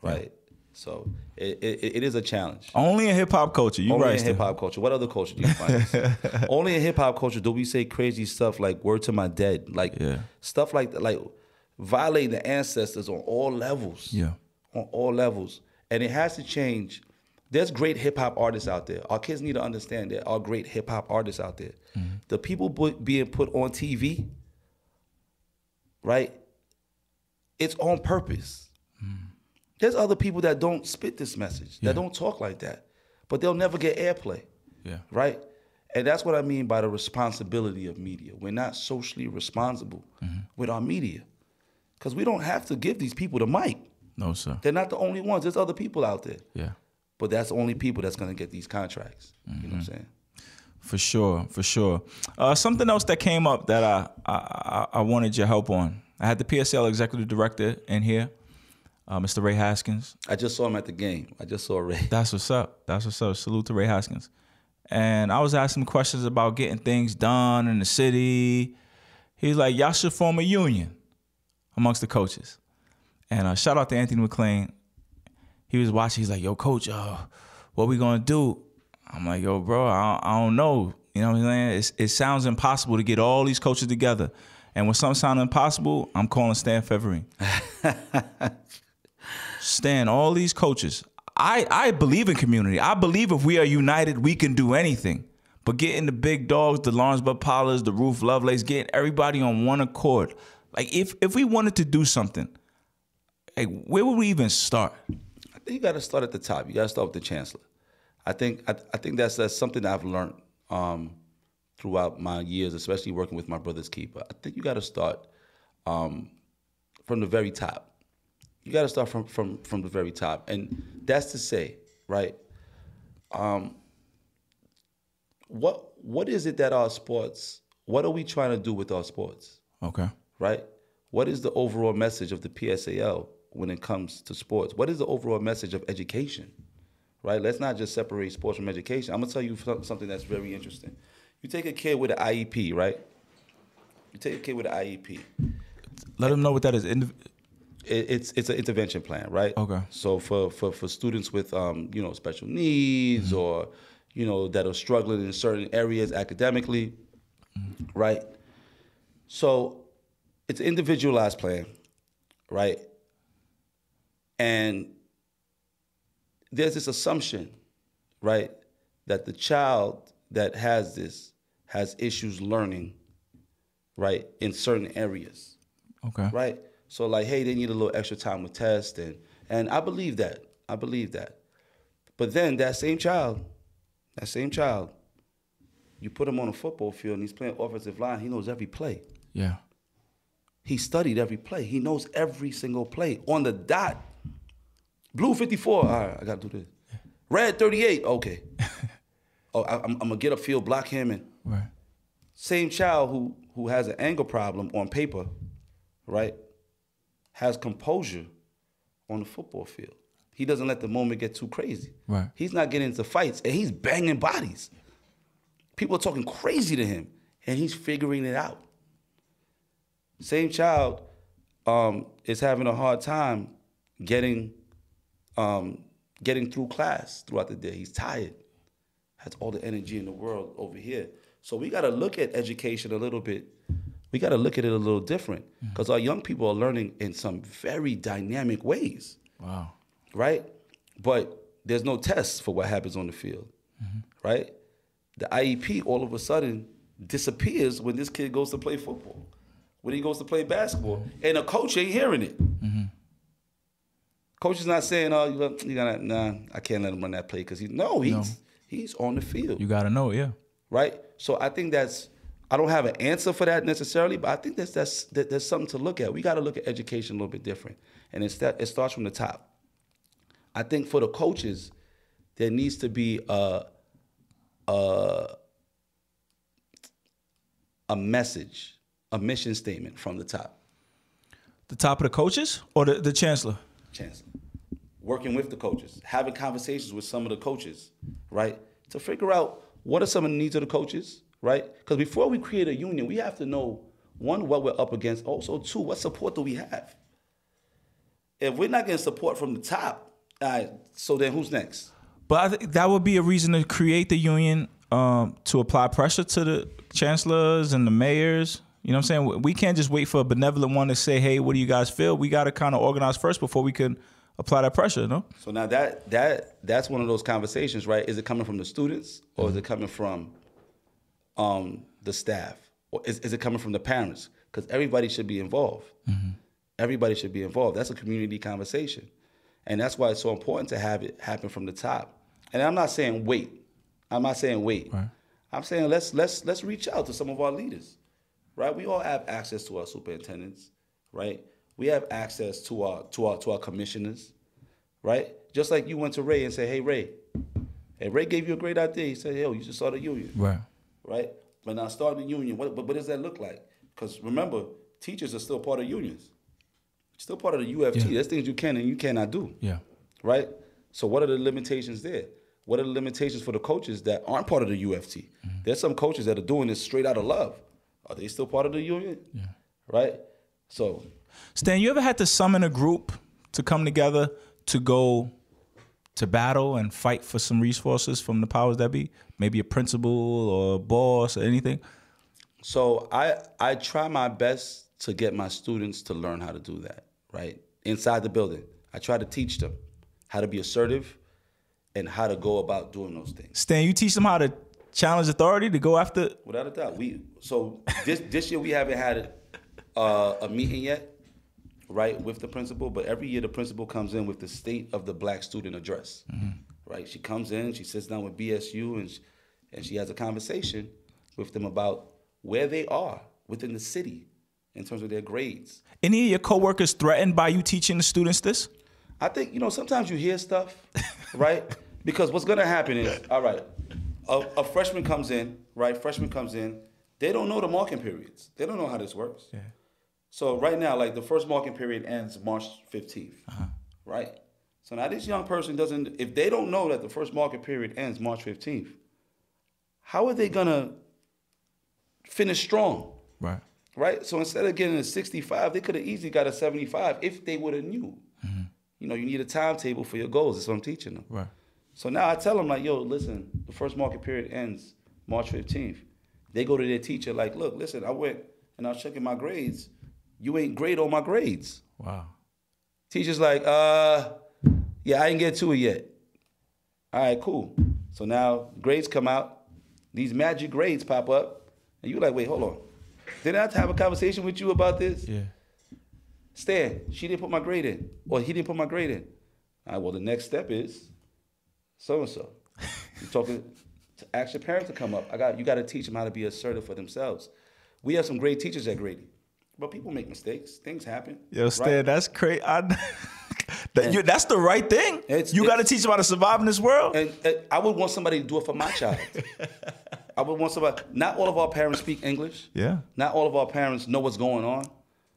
right? Yeah. So it is a challenge. Only in hip-hop culture. You're right. Only in hip-hop culture. What other culture do you find this? Only in hip-hop culture do we say crazy stuff like word to my dead. Like stuff like that. Like violating the ancestors on all levels. Yeah. On all levels. And it has to change. There's great hip-hop artists out there. Our kids need to understand there are great hip-hop artists out there. The people being put on TV, right, it's on purpose. There's other people that don't spit this message, that don't talk like that, but they'll never get airplay, right? And that's what I mean by the responsibility of media. We're not socially responsible with our media because we don't have to give these people the mic. No, sir. They're not the only ones. There's other people out there. Yeah. But that's the only people that's going to get these contracts. You know what I'm saying? For sure, for sure. Something else that came up that I wanted your help on. I had the PSAL executive director in here. Mr. Ray Haskins. I just saw him at the game. I just saw Ray. That's what's up. That's what's up. Salute to Ray Haskins. And I was asking him questions about getting things done in the city. He's like, y'all should form a union amongst the coaches. And shout out to Anthony McLean. He was watching. He's like, yo, coach, what we going to do? I'm like, yo, bro, I don't know. You know what I'm saying? It sounds impossible to get all these coaches together. And when something sounds impossible, I'm calling Stan Fevrin. Stan, all these coaches, I believe in community. I believe if we are united, we can do anything. But getting the big dogs, the Lawrence Bud Pollards, the Ruth Lovelace, getting everybody on one accord. Like, if we wanted to do something, like, where would we even start? I think you got to start at the top. You got to start with the chancellor. I think that's something that I've learned throughout my years, especially working with My Brother's Keeper. I think you got to start from the very top. You got to start from the very top. And that's to say, right, what is it that our sports what are we trying to do with our sports? Okay. Right? What is the overall message of the PSAL when it comes to sports? What is the overall message of education? Right? Let's not just separate sports from education. I'm going to tell you something that's very interesting. You take a kid with an IEP, right? You take a kid with an IEP. Let them know what that is. It's an intervention plan, right? Okay. So for students with you know, special needs, mm-hmm. or you know, that are struggling in certain areas academically, mm-hmm. right? So it's an individualized plan, right? And there's this assumption, right, that the child that has this has issues learning, right, in certain areas. Okay. Right? So like, hey, they need a little extra time with tests, and I believe that. I believe that. But then that same child, you put him on a football field and he's playing offensive line, he knows every play. Yeah. He studied every play. He knows every single play. On the dot. Blue 54. All right, I got to do this. Red 38. Okay. Oh, I'm going to get upfield, block him. And right. Same child who has an anger problem on paper, right, has composure on the football field. He doesn't let the moment get too crazy. Right. He's not getting into fights, and he's banging bodies. People are talking crazy to him, and he's figuring it out. Same child is having a hard time getting through class throughout the day. He's tired. Has all the energy in the world over here. So we got to look at education a little bit. We got to look at it a little different, because our young people are learning in some very dynamic ways. Wow. Right? But there's no tests for what happens on the field. Mm-hmm. Right? The IEP all of a sudden disappears when this kid goes to play football, when he goes to play basketball, and a coach ain't hearing it. Mm-hmm. Coach is not saying, oh, you gotta, nah, I can't let him run that play, because he's on the field. You got to know, yeah. Right? So I think that's, I don't have an answer for that necessarily, but I think there's something to look at. We got to look at education a little bit different. And it starts from the top. I think for the coaches, there needs to be a message, a mission statement from the top. The top of the coaches or the chancellor? Chancellor. Working with the coaches, having conversations with some of the coaches, right, to figure out what are some of the needs of the coaches, right? Because before we create a union, we have to know, one, what we're up against. Also, two, what support do we have? If we're not getting support from the top, all right, so then who's next? But I think that would be a reason to create the union, to apply pressure to the chancellors and the mayors. You know what I'm saying? We can't just wait for a benevolent one to say, hey, what do you guys feel? We got to kind of organize first before we can apply that pressure, no? So now that's one of those conversations, right? Is it coming from the students, or mm-hmm. is it coming from the staff? Or is it coming from the parents? Because everybody should be involved. Mm-hmm. Everybody should be involved. That's a community conversation. And that's why it's so important to have it happen from the top. And I'm not saying wait. I'm not saying wait. Right. I'm saying let's reach out to some of our leaders, right? We all have access to our superintendents, right? We have access to our commissioners, right? Just like you went to Ray and said, hey Ray gave you a great idea. He said, yo, you should start a union. Right. Right? But now starting a union, what does that look like? Because remember, teachers are still part of unions. Still part of the UFT. Yeah. There's things you can and you cannot do. Yeah. Right? So what are the limitations there? What are the limitations for the coaches that aren't part of the UFT? Mm-hmm. There's some coaches that are doing this straight out of love. Are they still part of the union? Yeah. Right? So Stan, you ever had to summon a group to come together to go to battle and fight for some resources from the powers that be? Maybe a principal or a boss or anything? So I try my best to get my students to learn how to do that, right? Inside the building. I try to teach them how to be assertive and how to go about doing those things. Stan, you teach them how to challenge authority, to go after? Without a doubt. This year we haven't had a meeting yet, right, with the principal, but every year the principal comes in with the State of the Black Student Address, mm-hmm. right? She comes in, she sits down with BSU, and she has a conversation with them about where they are within the city in terms of their grades. Any of your coworkers threatened by you teaching the students this? I think, you know, sometimes you hear stuff, right? Because what's gonna happen is, all right, a freshman comes in, They don't know the marking periods. They don't know how this works. Yeah. So right now, like the first marking period ends March 15th, right? So now this young person doesn't, if they don't know that the first marking period ends March 15th, how are they gonna finish strong? Right. Right? So instead of getting a 65, they could have easily got a 75 if they would have knew. Mm-hmm. You know, you need a timetable for your goals. That's what I'm teaching them. Right. So now I tell them like, yo, listen, the first marking period ends March 15th. They go to their teacher like, look, listen, I went and I was checking my grades. You ain't great on my grades. Wow. Teacher's like, yeah, I didn't get to it yet. All right, cool. So now grades come out. These magic grades pop up. And you're like, wait, hold on. Didn't I have to have a conversation with you about this? Yeah. Stan, she didn't put my grade in. Or he didn't put my grade in. All right, well, the next step is so-and-so. You're talking to ask your parents to come up. You got to teach them how to be assertive for themselves. We have some great teachers at Grady. But people make mistakes. Things happen. Yo, Stan, right? That's crazy. That's the right thing. You got to teach them how to survive in this world. And I would want somebody to do it for my child. I would want somebody. Not all of our parents speak English. Yeah. Not all of our parents know what's going on.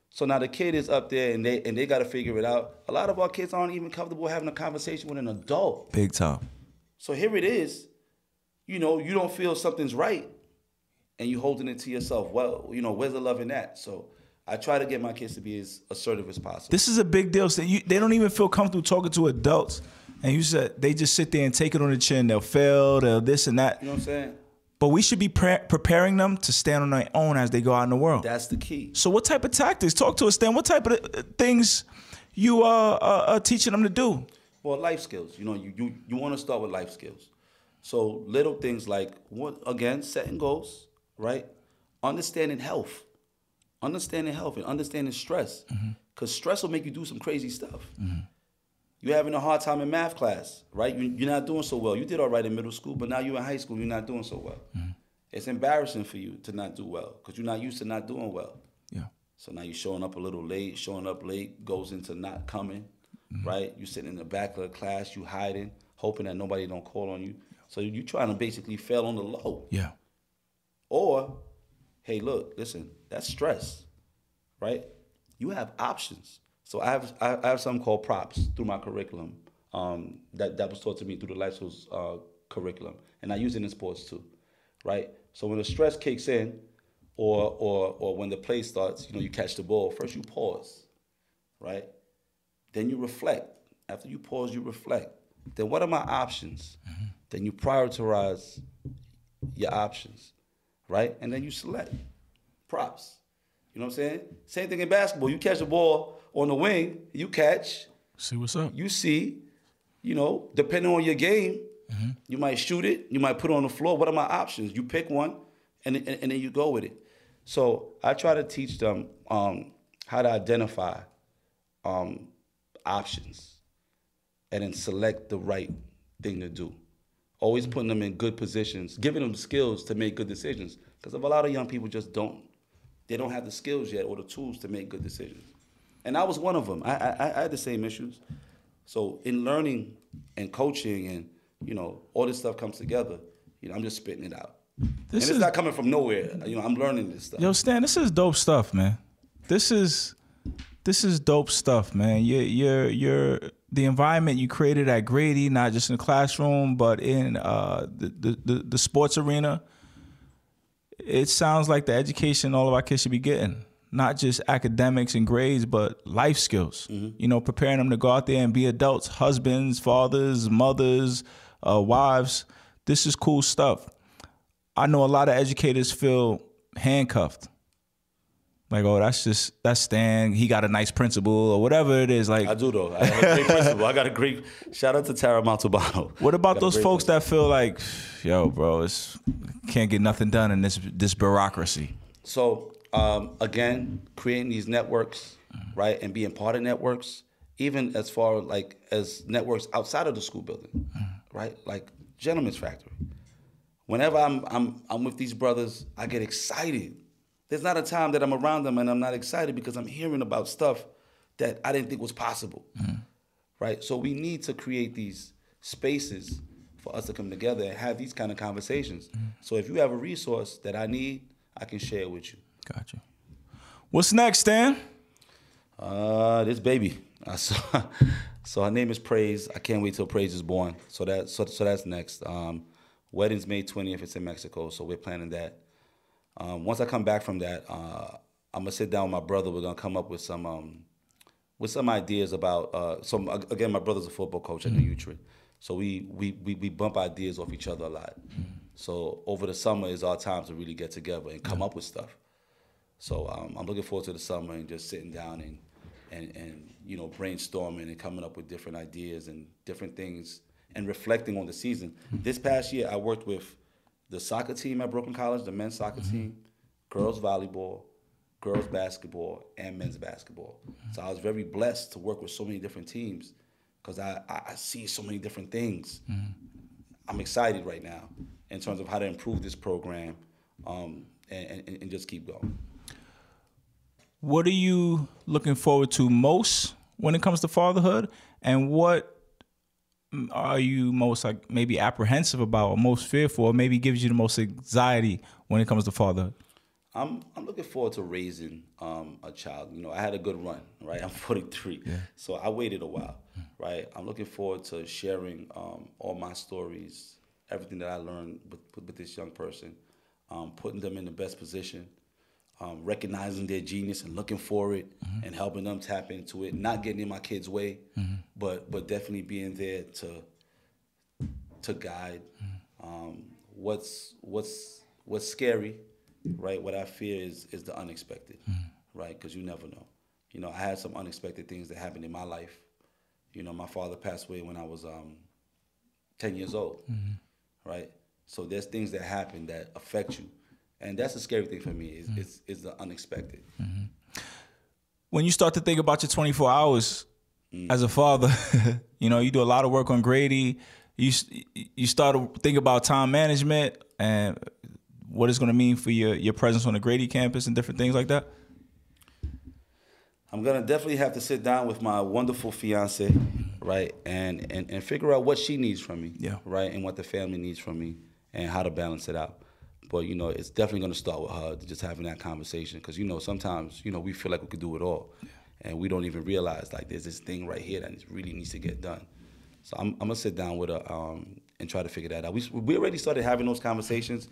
So now the kid is up there, and they got to figure it out. A lot of our kids aren't even comfortable having a conversation with an adult. Big time. So here it is. You know, you don't feel something's right, and you holding it to yourself. Well, you know, where's the love in that? So I try to get my kids to be as assertive as possible. This is a big deal. So they don't even feel comfortable talking to adults. And you said they just sit there and take it on the chin. They'll fail, they'll this and that. You know what I'm saying? But we should be preparing them to stand on their own as they go out in the world. That's the key. So what type of tactics? Talk to us, Stan. What type of things you are teaching them to do? Well, life skills. You know, you want to start with life skills. So little things like, again, setting goals, right? Understanding health. Understanding health and understanding stress. Because stress will make you do some crazy stuff. You're having a hard time in math class, right? You're not doing so well. You did all right in middle school, but now you're in high school, you're not doing so well. It's embarrassing for you to not do well because you're not used to not doing well. Yeah. So now you're showing up a little late. Showing up late goes into not coming, right? You're sitting in the back of the class, you hiding, hoping that nobody don't call on you. So you're trying to basically fail on the low. Yeah. Or, hey, look, listen, that's stress, right? You have options. So I have something called props through my curriculum that was taught to me through the life skills curriculum, and I use it in sports too, right? So when the stress kicks in, or when the play starts, you know, you catch the ball. First you pause, right? Then you reflect. After you pause, you reflect. Then what are my options? Then you prioritize your options. Right? And then you select props. You know what I'm saying? Same thing in basketball. You catch the ball on the wing, you catch. See what's up. You see, you know, depending on your game, you might shoot it, you might put it on the floor. What are my options? You pick one, and then you go with it. So I try to teach them how to identify options and then select the right thing to do. Always putting them in good positions, giving them skills to make good decisions. Because a lot of young people just don't. They don't have the skills yet or the tools to make good decisions. And I was one of them. I had the same issues. So in learning and coaching and, you know, all this stuff comes together, you know, I'm just spitting it out. It's not coming from nowhere. You know, I'm learning this stuff. Yo, Stan, this is dope stuff, man. This is dope stuff, man. You're the environment you created at Grady, not just in the classroom, but in the sports arena. It sounds like the education all of our kids should be getting, not just academics and grades, but life skills. You know, preparing them to go out there and be adults, husbands, fathers, mothers, wives. This is cool stuff. I know a lot of educators feel handcuffed. Like, oh, that's Stan. He got a nice principal or whatever it is. Like I do, though. I have a great principal. I got a great, shout out to Tara Montalbano. What about those folks that feel like, yo, bro, it's can't get nothing done in this bureaucracy? So, again, creating these networks, right, and being part of networks, even as far like as networks outside of the school building, right, like Gentleman's Factory. Whenever I'm with these brothers, I get excited. There's not a time that I'm around them and I'm not excited because I'm hearing about stuff that I didn't think was possible, right? So we need to create these spaces for us to come together and have these kind of conversations. So if you have a resource that I need, I can share it with you. Gotcha. What's next, Stan? This baby. So her name is Praise. I can't wait till Praise is born. So that's next. Wedding's May 20th. It's in Mexico, so we're planning that. Once I come back from that, I'm gonna sit down with my brother. We're gonna come up with some ideas about. So again, my brother's a football coach at New Utrecht, so we bump ideas off each other a lot. So over the summer is our time to really get together and come up with stuff. So I'm looking forward to the summer and just sitting down and you know, brainstorming and coming up with different ideas and different things and reflecting on the season. This past year, I worked with the soccer team at Brooklyn College, the men's soccer team, girls volleyball, girls basketball, and men's basketball. So I was very blessed to work with so many different teams because I see so many different things. I'm excited right now in terms of how to improve this program and just keep going. What are you looking forward to most when it comes to fatherhood? And what are you most like maybe apprehensive about or most fearful or maybe gives you the most anxiety when it comes to fatherhood? I'm looking forward to raising a child. You know, I had a good run, right? I'm 43, so I waited a while, right? I'm looking forward to sharing all my stories, everything that I learned with this young person, putting them in the best position, recognizing their genius and looking for it and helping them tap into it, not getting in my kids' way, but definitely being there to guide. What's scary, right? What I fear is the unexpected, right? Because you never know. You know, I had some unexpected things that happened in my life. You know, my father passed away when I was 10 years old, right? So there's things that happen that affect you. And that's the scary thing for me is the unexpected. When you start to think about your 24 hours as a father, you know, you do a lot of work on Grady. You start to think about time management and what it's going to mean for your presence on the Grady campus and different things like that. I'm going to definitely have to sit down with my wonderful fiance, right, and figure out what she needs from me, right, and what the family needs from me and how to balance it out. But, you know, it's definitely going to start with her, just having that conversation. Because, you know, sometimes, you know, we feel like we could do it all. And we don't even realize, like, there's this thing right here that really needs to get done. So I'm going to sit down with her and try to figure that out. We already started having those conversations.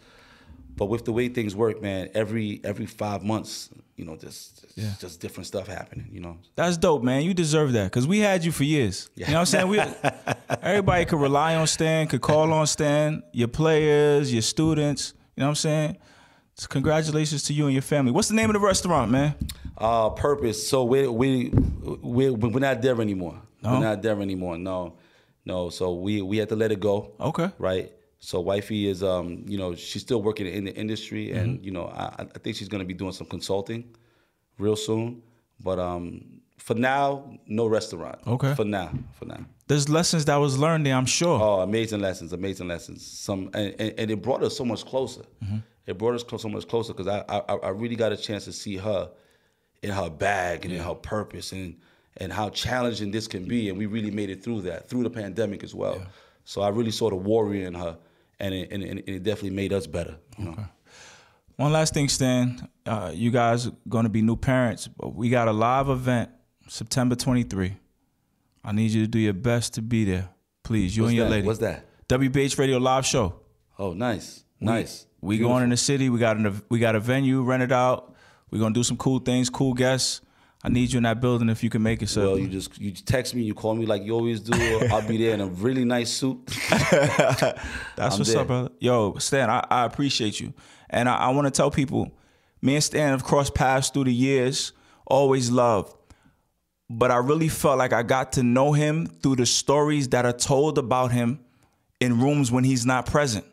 But with the way things work, man, every 5 months, you know, just different stuff happening, you know. That's dope, man. You deserve that because we had you for years. You know what I'm saying? Everybody could rely on Stan, could call on Stan, your players, your students. You know what I'm saying? So congratulations to you and your family. What's the name of the restaurant, man? Purpose. So we're not there anymore. No? We're not there anymore. No. So we had to let it go. Okay. Right. So wifey is, you know, she's still working in the industry, and you know, I think she's gonna be doing some consulting real soon. But for now, no restaurant. Okay. For now. There's lessons that was learned there, I'm sure. Oh, amazing lessons. And it brought us so much closer. It brought us so much closer because I really got a chance to see her in her bag and in her purpose and how challenging this can be. And we really made it through that, through the pandemic as well. So I really saw the warrior in her, and it definitely made us better. You know? One last thing, Stan. You guys are going to be new parents, but we got a live event September 23. I need you to do your best to be there, please. You and your lady. What's that? WBH Radio live show. Oh, nice. We going in the city. We got a venue rented out. We're gonna do some cool things, cool guests. I need you in that building if you can make it. So well, you text me, you call me like you always do. I'll be there in a really nice suit. That's what's up, brother. Yo, Stan, I appreciate you, and I want to tell people, me and Stan have crossed paths through the years. Always loved. But I really felt like I got to know him through the stories that are told about him in rooms when he's not present.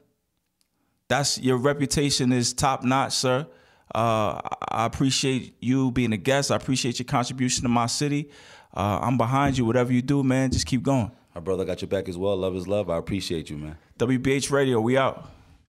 That's your reputation is top notch, sir. I appreciate you being a guest. I appreciate your contribution to my city. I'm behind you. Whatever you do, man, just keep going. My brother got your back as well. Love is love. I appreciate you, man. WBH Radio, we out.